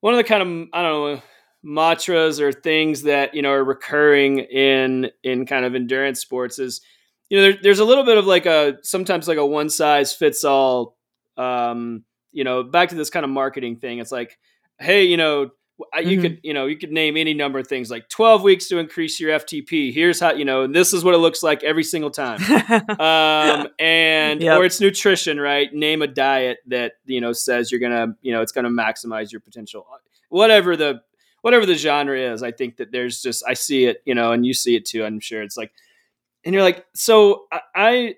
one of the kind of, I don't know, mantras or things that, you know, are recurring in, in kind of endurance sports is, you know, there, there's a little bit of like a, sometimes like a one size fits all, um, you know, back to this kind of marketing thing. It's like, hey, you know, mm-hmm. you could, you know, you could name any number of things like twelve weeks to increase your F T P. Here's how, you know, this is what it looks like every single time. um, and, yep. or it's nutrition, right? Name a diet that, you know, says you're going to, you know, it's going to maximize your potential, whatever the, whatever the genre is. I think that there's just, I see it, you know, and you see it too, I'm sure. It's like, and you're like, so I, I,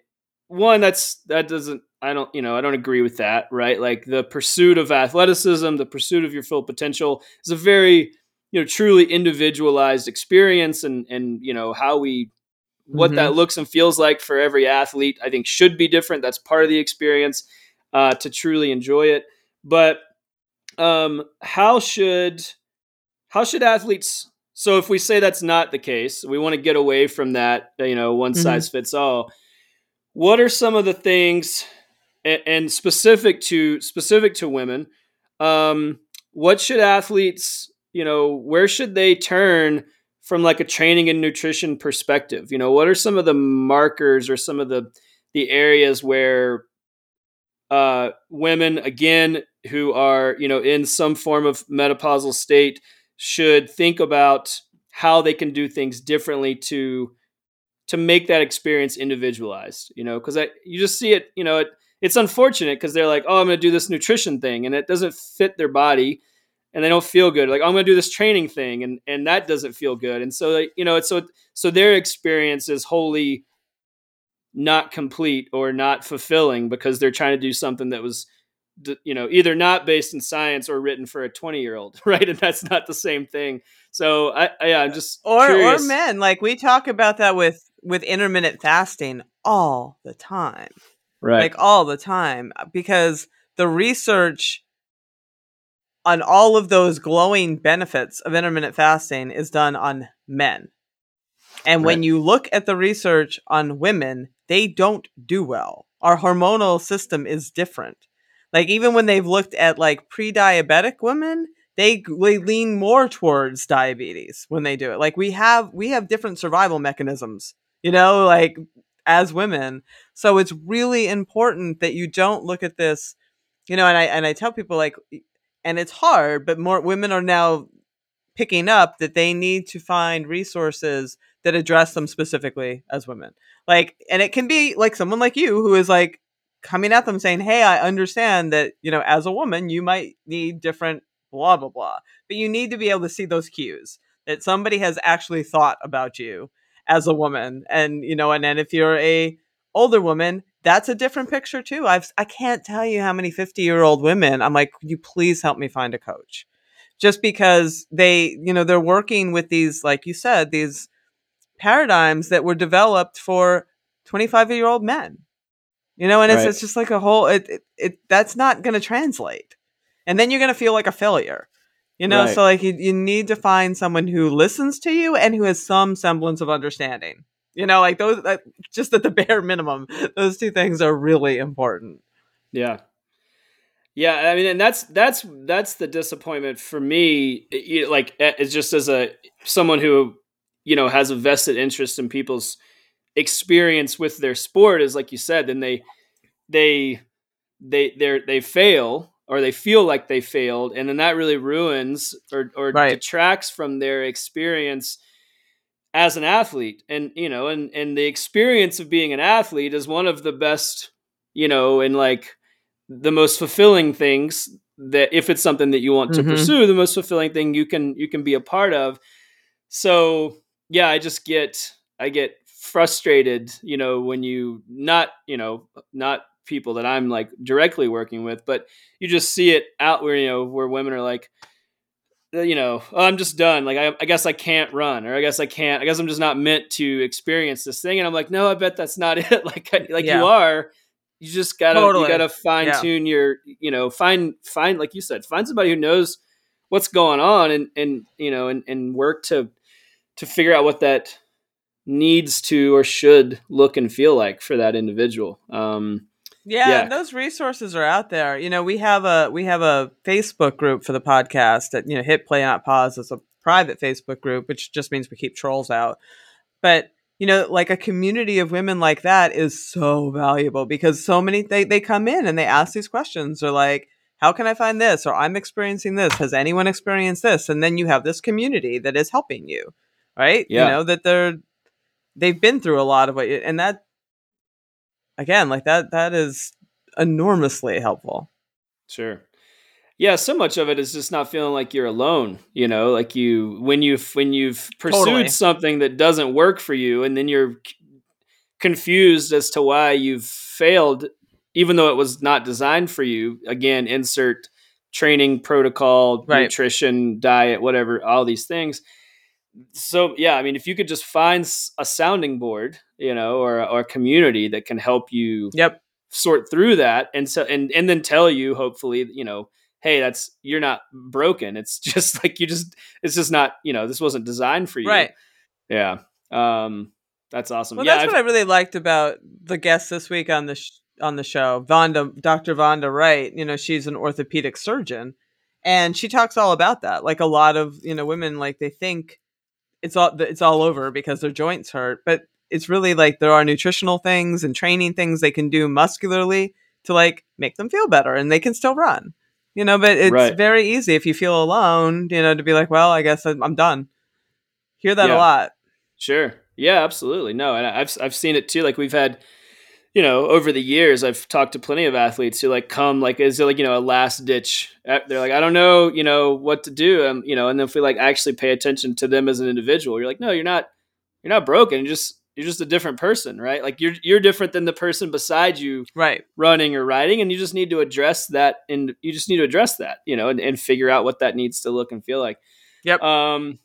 one, that's, that doesn't, I don't, you know, I don't agree with that, right? Like the pursuit of athleticism, the pursuit of your full potential is a very, you know, truly individualized experience. And, and, you know, how we, what mm-hmm. that looks and feels like for every athlete, I think should be different. That's part of the experience, uh, to truly enjoy it. But, um, how should, How should athletes, so if we say that's not the case, we want to get away from that, you know, one mm-hmm. size fits all. What are some of the things, and, and specific to specific to women, um, what should athletes, you know, where should they turn from like a training and nutrition perspective? You know, what are some of the markers or some of the, the areas where uh, women, again, who are, you know, in some form of menopausal state, should think about how they can do things differently to, to make that experience individualized, you know, cause I, you just see it, you know, it, it's unfortunate cause they're like, oh, I'm going to do this nutrition thing and it doesn't fit their body and they don't feel good. Like, oh, I'm going to do this training thing and, and that doesn't feel good. And so, like, you know, it's so, so their experience is wholly not complete or not fulfilling because they're trying to do something that was, you know, either not based in science or written for a twenty year old. Right. And that's not the same thing. So I, I I'm just, or, curious. Or men, like we talk about that with, with intermittent fasting all the time, right? Like all the time, because the research on all of those glowing benefits of intermittent fasting is done on men. And right. when you look at the research on women, they don't do well. Our hormonal system is different. Like even when they've looked at like pre-diabetic women, they, they lean more towards diabetes when they do it. Like we have, we have different survival mechanisms, you know, like as women. So it's really important that you don't look at this, you know, and I, and I tell people like, and it's hard, but more women are now picking up that they need to find resources that address them specifically as women. Like, and it can be like someone like you who is like, coming at them saying, hey, I understand that, you know, as a woman, you might need different blah, blah, blah. But you need to be able to see those cues that somebody has actually thought about you as a woman. And, you know, and then if you're a older woman, that's a different picture, too. I've, I can't tell you how many fifty year old women I'm like, could you please help me find a coach? Just because they, you know, they're working with these, like you said, these paradigms that were developed for twenty-five year old men. You know, and it's, right. it's just like a whole, it, it, it that's not going to translate. And then you're going to feel like a failure, you know? Right. So like you, you need to find someone who listens to you and who has some semblance of understanding, you know, like those, uh, just at the bare minimum, those two things are really important. Yeah. Yeah. I mean, and that's, that's, that's the disappointment for me. It, like it's just as a, someone who, you know, has a vested interest in people's experience with their sport is like you said, then they, they, they, they, they fail or they feel like they failed. And then that really ruins or, or right. detracts from their experience as an athlete. And, you know, and, and the experience of being an athlete is one of the best, you know, and like the most fulfilling things that if it's something that you want mm-hmm. to pursue, the most fulfilling thing you can, you can be a part of. So yeah, I just get, I get, frustrated, you know, when you not, you know, not people that I'm like directly working with, but you just see it out where, you know, where women are like, you know, oh, I'm just done. Like, I, I guess I can't run or I guess I can't, I guess I'm just not meant to experience this thing. And I'm like, no, I bet that's not it. like, I, like yeah. you are, you just gotta, totally. you gotta fine tune yeah. your, you know, find, find, like you said, find somebody who knows what's going on and, and, you know, and, and work to, to figure out what that needs to or should look and feel like for that individual. Um, yeah, yeah. Those resources are out there. You know, we have a we have a Facebook group for the podcast that, you know, Hit Play Not Pause is a private Facebook group, which just means we keep trolls out. But, you know, like a community of women like that is so valuable because so many, they, they come in and they ask these questions or like, how can I find this? Or I'm experiencing this. Has anyone experienced this? And then you have this community that is helping you, right? Yeah. You know, that they're, they've been through a lot of what you, and that, again, like that, that is enormously helpful. Sure. Yeah. So much of it is just not feeling like you're alone, you know, like you, when you've, when you've pursued totally. something that doesn't work for you, and then you're c- confused as to why you've failed, even though it was not designed for you. Again, insert training protocol, right. nutrition, diet, whatever, all these things. So, yeah, I mean, if you could just find a sounding board, you know, or, or a community that can help you yep. sort through that. And so, and, and then tell you, hopefully, you know, hey, that's, you're not broken. It's just like, you just, it's just not, you know, this wasn't designed for you. Right. Yeah. Um, that's awesome. Well, yeah, that's I've, what I really liked about the guest this week on the, sh- on the show, Vonda, Doctor Vonda Wright. You know, she's an orthopedic surgeon, and she talks all about that. Like a lot of, you know, women, like they think, it's all it's all over because their joints hurt, but it's really like there are nutritional things and training things they can do muscularly to like make them feel better, and they can still run, you know, but it's right. very easy if you feel alone, you know, to be like, well, I guess I'm done. Hear that yeah. a lot. Sure. Yeah, absolutely. No. And I've, I've seen it too. Like we've had, you know, over the years, I've talked to plenty of athletes who like come like, is it like, you know, a last ditch? They're like, I don't know, you know, what to do. Um, you know, and then if we like actually pay attention to them as an individual, you're like, no, you're not, you're not broken. You're just, you're just a different person, right? Like you're, you're different than the person beside you right. running or riding. And you just need to address that. And you just need to address that, you know, and, and figure out what that needs to look and feel like. Yep. Um,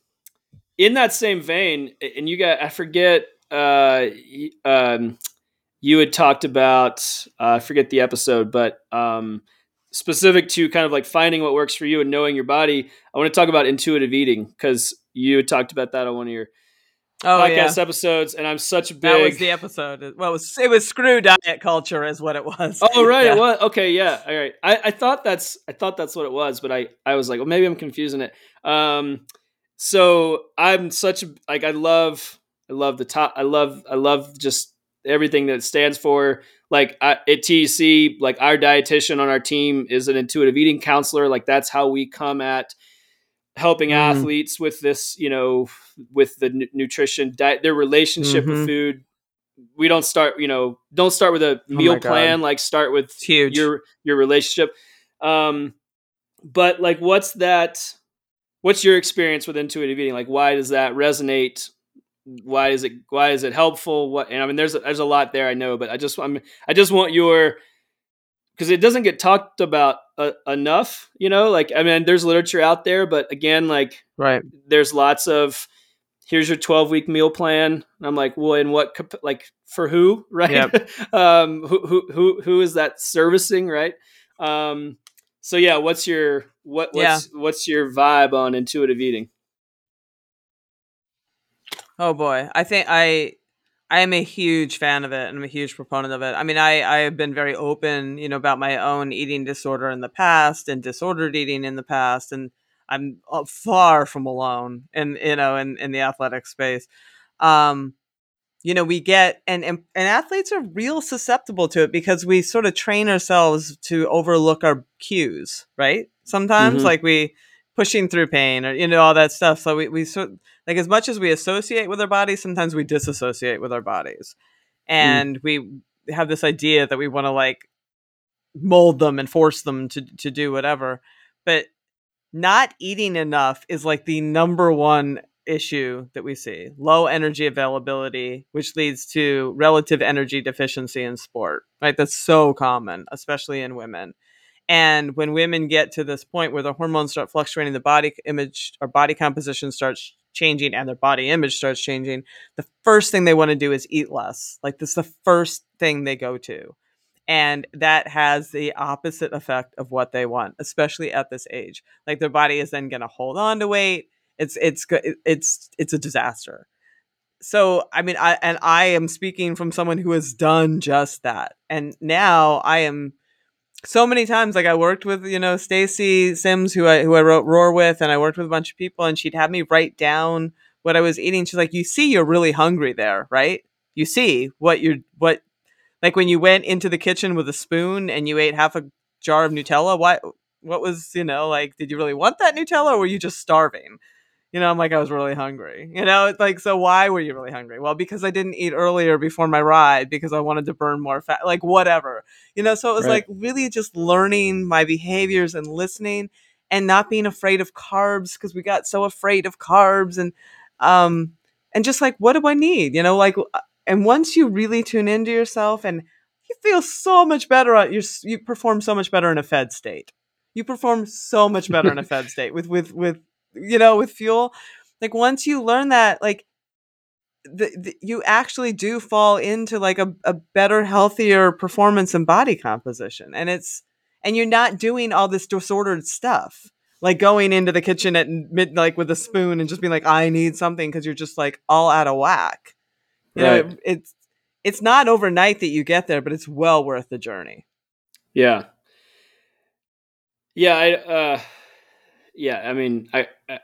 in that same vein, and you got, I forget, uh, um, you had talked about, uh, I forget the episode, but um, specific to kind of like finding what works for you and knowing your body, I want to talk about intuitive eating because you had talked about that on one of your oh, podcast yeah. episodes. And I'm such a big... That was the episode. Well, it was, it was Screw Diet Culture is what it was. Oh, right. yeah. It was. Okay. Yeah. All right. I, I thought that's, I thought that's what it was, but I, I was like, well, maybe I'm confusing it. Um, so I'm such a, like, I love, I love the top. I love, I love just, everything that it stands for. Like I, at T E C, like our dietitian on our team is an intuitive eating counselor. Like that's how we come at helping mm. athletes with this, you know, with the n- nutrition diet, their relationship mm-hmm. with food. We don't start, you know, don't start with a meal oh plan, God. Like start with huge. your, your relationship. Um, but like, what's that, what's your experience with intuitive eating? Like, why does that resonate? Why is it, why is it helpful? What, and I mean, there's, there's a lot there, I know, but I just, I'm, I just want your, cause it doesn't get talked about uh, enough, you know, like, I mean, there's literature out there, but again, like, right. there's lots of, here's your twelve week meal plan. And I'm like, well, in what, like for who, right? Yep. um, who, who, who, who is that servicing? Right. Um, so yeah, what's your, what, what's, yeah. what's your vibe on intuitive eating? Oh boy. I think I, I am a huge fan of it, and I'm a huge proponent of it. I mean, I, I have been very open, you know, about my own eating disorder in the past and disordered eating in the past. And I'm far from alone in, you know, in, in the athletic space. Um, you know, we get, and, and, and athletes are real susceptible to it because we sort of train ourselves to overlook our cues, right? Sometimes mm-hmm. like we, pushing through pain or, you know, all that stuff. So we, we sort like as much as we associate with our bodies, sometimes we disassociate with our bodies, and mm. we have this idea that we want to like mold them and force them to, to do whatever, but not eating enough is like the number one issue that we see. Low energy availability, which leads to relative energy deficiency in sport, right? That's so common, especially in women. And when women get to this point where their hormones start fluctuating, the body image or body composition starts changing and their body image starts changing, the first thing they want to do is eat less. Like this is the first thing they go to. And that has the opposite effect of what they want, especially at this age. Like their body is then going to hold on to weight. It's, it's, it's, it's a disaster. So, I mean, I, and I am speaking from someone who has done just that. And now I am so many times, like I worked with, you know, Stacy Sims, who I who I wrote Roar with, and I worked with a bunch of people, and she'd have me write down what I was eating. She's like, you see, you're really hungry there, right? You see what you're, what, like when you went into the kitchen with a spoon and you ate half a jar of Nutella, why, what was, you know, like, did you really want that Nutella, or were you just starving? You know, I'm like, I was really hungry, you know, it's like, so why were you really hungry? Well, because I didn't eat earlier before my ride because I wanted to burn more fat, like whatever, you know? So it was right. like really just learning my behaviors and listening and not being afraid of carbs, because we got so afraid of carbs, and, um, and just like, what do I need? You know, like, and once you really tune into yourself, and you feel so much better, you you perform so much better in a fed state. You perform so much better in a fed state with, with, with, you know, with fuel. Like once you learn that, like the, the, you actually do fall into like a, a better, healthier performance and body composition. And it's, and you're not doing all this disordered stuff, like going into the kitchen at midnight, like with a spoon and just being like, I need something. 'Cause you're just like all out of whack. You right. know, it, it's, it's not overnight that you get there, but it's well worth the journey. Yeah. Yeah. I, uh, yeah. I mean, I, I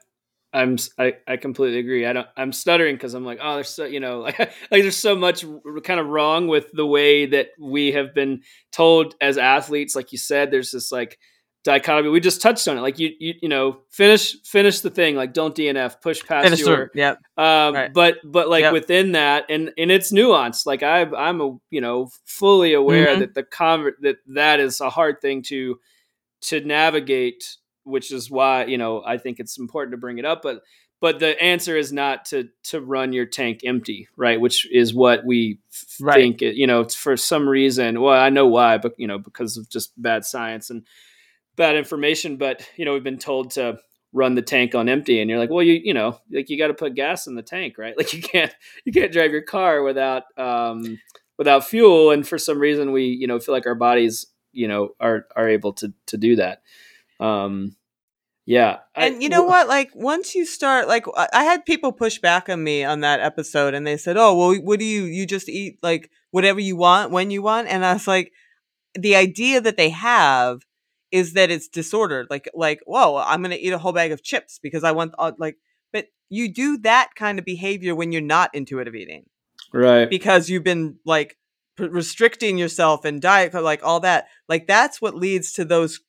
I'm, I, I completely agree. I don't, I'm stuttering 'cause I'm like, oh, there's so, you know, like, like there's so much r- kind of wrong with the way that we have been told as athletes. Like you said, there's this like dichotomy. We just touched on it. Like you, you, you know, finish, finish the thing, like don't D N F, push past finish your, yep. um, right. but, but like yep. within that and, and it's nuanced. Like I, I'm a, you know, fully aware mm-hmm. that the convert that that is a hard thing to, to navigate, which is why, you know, I think it's important to bring it up, but, but the answer is not to, to run your tank empty, right? Which is what we right. think, it, you know, for some reason, well, I know why, but you know, because of just bad science and bad information, but you know, we've been told to run the tank on empty, and you're like, well, you, you know, like you got to put gas in the tank, right? Like you can't, you can't drive your car without, um, without fuel. And for some reason we, you know, feel like our bodies, you know, are, are able to, to do that. Um, yeah. And I, you know w- what, like once you start, like I had people push back on me on that episode and they said, oh, well, what do you, you just eat like whatever you want when you want. And I was like, the idea that they have is that it's disordered. Like, like, whoa, I'm going to eat a whole bag of chips because I want uh, like, but you do that kind of behavior when you're not intuitive eating, right? Because you've been like p- restricting yourself and diet, like all that, like that's what leads to those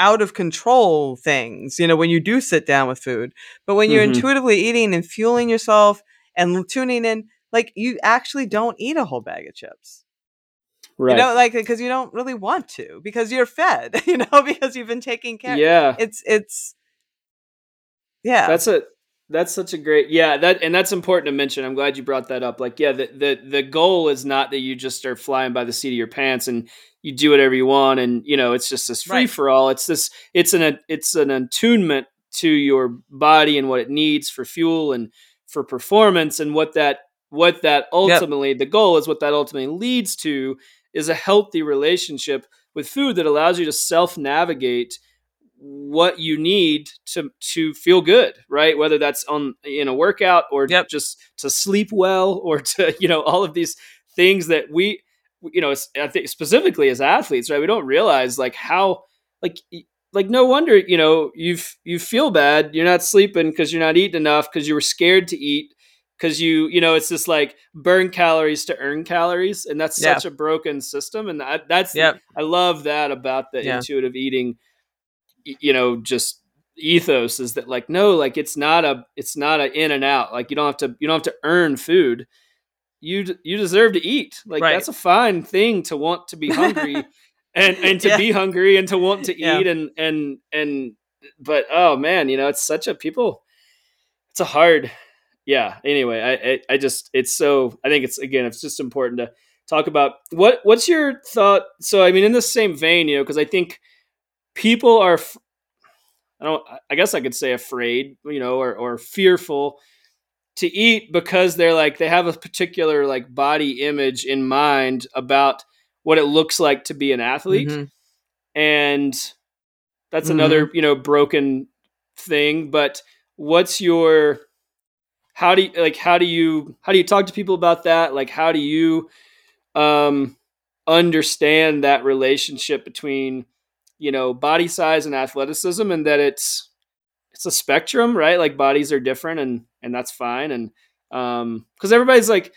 out of control things, you know, when you do sit down with food. But when you're mm-hmm. intuitively eating and fueling yourself and tuning in, like you actually don't eat a whole bag of chips. Right. You know, like, because you don't really want to, because you're fed, you know, because you've been taking care. Yeah. It's, it's, yeah. That's a, that's such a great, yeah, that, and that's important to mention. I'm glad you brought that up. Like, yeah, the, the, the goal is not that you just are flying by the seat of your pants and you do whatever you want. And, you know, it's just this free right. for all. It's this, it's an, it's an attunement to your body and what it needs for fuel and for performance, and what that, what that ultimately, yep. the goal is what that ultimately leads to is a healthy relationship with food that allows you to self-navigate what you need to, to feel good, right? Whether that's on in a workout or yep. just to sleep well, or to, you know, all of these things that we, you know, I think specifically as athletes, right? We don't realize like how, like, like no wonder, you know, you've, you feel bad. You're not sleeping because you're not eating enough, because you were scared to eat. 'Cause you, you know, it's just like burn calories to earn calories. And that's yeah. such a broken system. And I, that's, yep. I love that about the yeah. intuitive eating, you know, just ethos is that like, no, like it's not a, it's not an in and out. Like you don't have to, you don't have to earn food. You, you deserve to eat. Like right. that's a fine thing to want to be hungry and, and to yeah. be hungry and to want to yeah. eat. And, and, and, but, oh man, you know, it's such a people, it's a hard, yeah. Anyway, I, I, I just, it's so, I think it's, again, it's just important to talk about what, what's your thought? So, I mean, in the same vein, you know, 'cause I think people are, I don't, I guess I could say afraid, you know, or, or fearful to eat because they're like, they have a particular like body image in mind about what it looks like to be an athlete. Mm-hmm. And that's mm-hmm. another, you know, broken thing, but what's your, How do you, like, how do you, how do you talk to people about that? Like, how do you, um, understand that relationship between, you know, body size and athleticism, and that it's, it's a spectrum, right? Like bodies are different, and, and that's fine. And, um, cause everybody's like,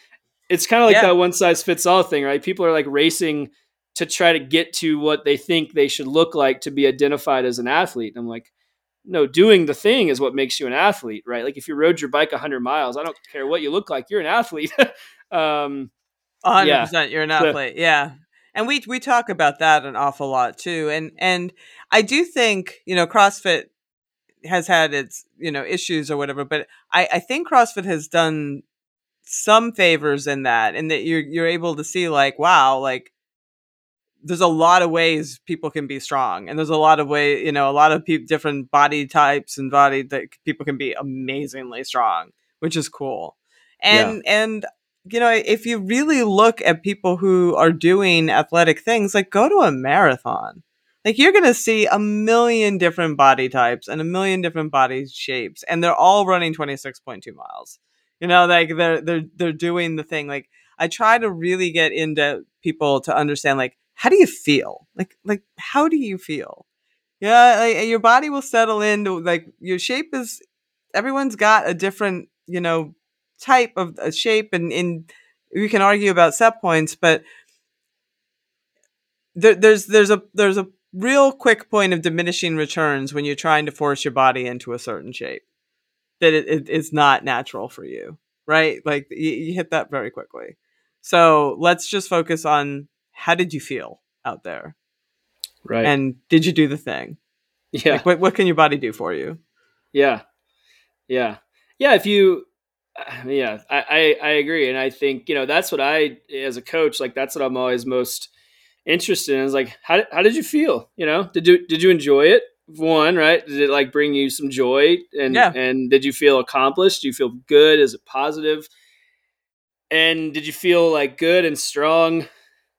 it's kind of like yeah. that one size fits all thing, right? People are like racing to try to get to what they think they should look like to be identified as an athlete. And I'm like, no, doing the thing is what makes you an athlete, right? Like if you rode your bike a hundred miles, I don't care what you look like, you're an athlete. um, hundred yeah. percent. You're an athlete. So, yeah. And we, we talk about that an awful lot too. And, and I do think, you know, CrossFit has had its, you know, issues or whatever, but I, I think CrossFit has done some favors in that, and that you're, you're able to see like, wow, like, there's a lot of ways people can be strong, and there's a lot of way, you know, a lot of pe- different body types and body that people can be amazingly strong, which is cool. And, yeah. and, you know, if you really look at people who are doing athletic things, like go to a marathon, like you're going to see a million different body types and a million different body shapes. And they're all running twenty-six point two miles, you know, like they're, they're, they're doing the thing. Like I try to really get into people to understand, like, how do you feel? Like, like, how do you feel? Yeah. Like, your body will settle in to, like, your shape is, everyone's got a different, you know, type of a shape. And, and you can argue about set points, but there, there's, there's a, there's a real quick point of diminishing returns when you're trying to force your body into a certain shape that it, it, it's not natural for you. Right. Like you, you hit that very quickly. So let's just focus on, how did you feel out there? Right. And did you do the thing? Yeah. Like, what, what can your body do for you? Yeah. Yeah. Yeah. If you, yeah, I, I, I agree. And I think, you know, that's what I, as a coach, like, that's what I'm always most interested in is like, how, how did you feel? You know, did you, did you enjoy it? One, right. Did it like bring you some joy? And, yeah. and did you feel accomplished? Do you feel good? Is it positive? And did you feel like good and strong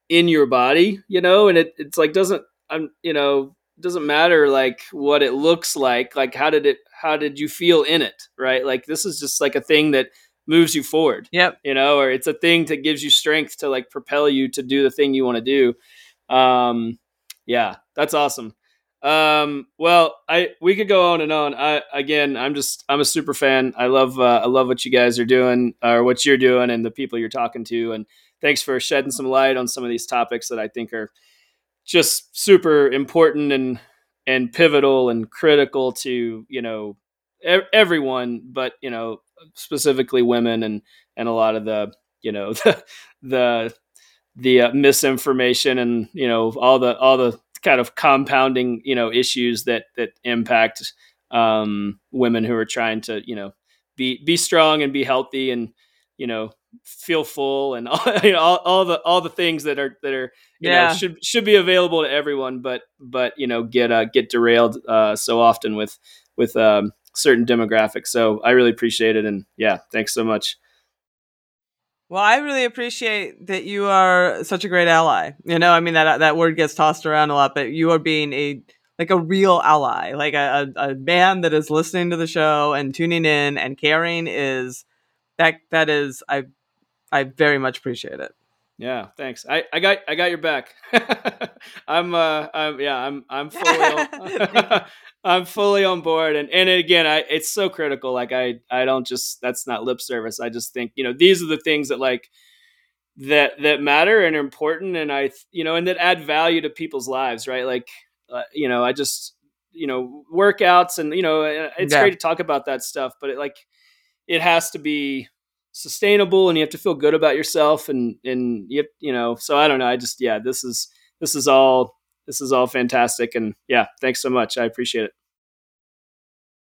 in your body, you know? And it, it's like, doesn't, I'm, you know, doesn't matter like what it looks like, like how did it, how did you feel in it? Right. Like this is just like a thing that moves you forward. Yep. You know, or it's a thing that gives you strength to like propel you to do the thing you want to do. Um, yeah, that's awesome. Um, well, I, we could go on and on. I, again, I'm just, I'm a super fan. I love, uh, I love what you guys are doing, or what you're doing, and the people you're talking to. And thanks for shedding some light on some of these topics that I think are just super important and, and pivotal and critical to, you know, e- everyone, but, you know, specifically women and, and a lot of the, you know, the, the, the uh, misinformation and, you know, all the, all the kind of compounding, you know, issues that, that impact um, women who are trying to, you know, be, be strong and be healthy and, you know, feel full and all, you know, all, all the, all the things that are, that are, you yeah. know, should, should be available to everyone, but, but, you know, get, uh, get derailed uh, so often with, with um, certain demographics. So I really appreciate it. And yeah, thanks so much. Well, I really appreciate that you are such a great ally. You know, I mean, that, that word gets tossed around a lot, but you are being a, like a real ally, like a, a, a man that is listening to the show and tuning in and caring is that, that is, I, I very much appreciate it. Yeah, thanks. I, I got I got your back. I'm uh I'm yeah, I'm I'm fully on, I'm fully on board, and and again, I it's so critical. Like I I don't just that's not lip service. I just think, you know, these are the things that like that that matter and are important, and I you know, and that add value to people's lives, right? Like uh, you know, I just you know, workouts and you know, it's yeah. great to talk about that stuff, but it like it has to be sustainable, and you have to feel good about yourself, and and you you know so I don't know I just yeah this is this is all this is all fantastic, and yeah, thanks so much, I appreciate it.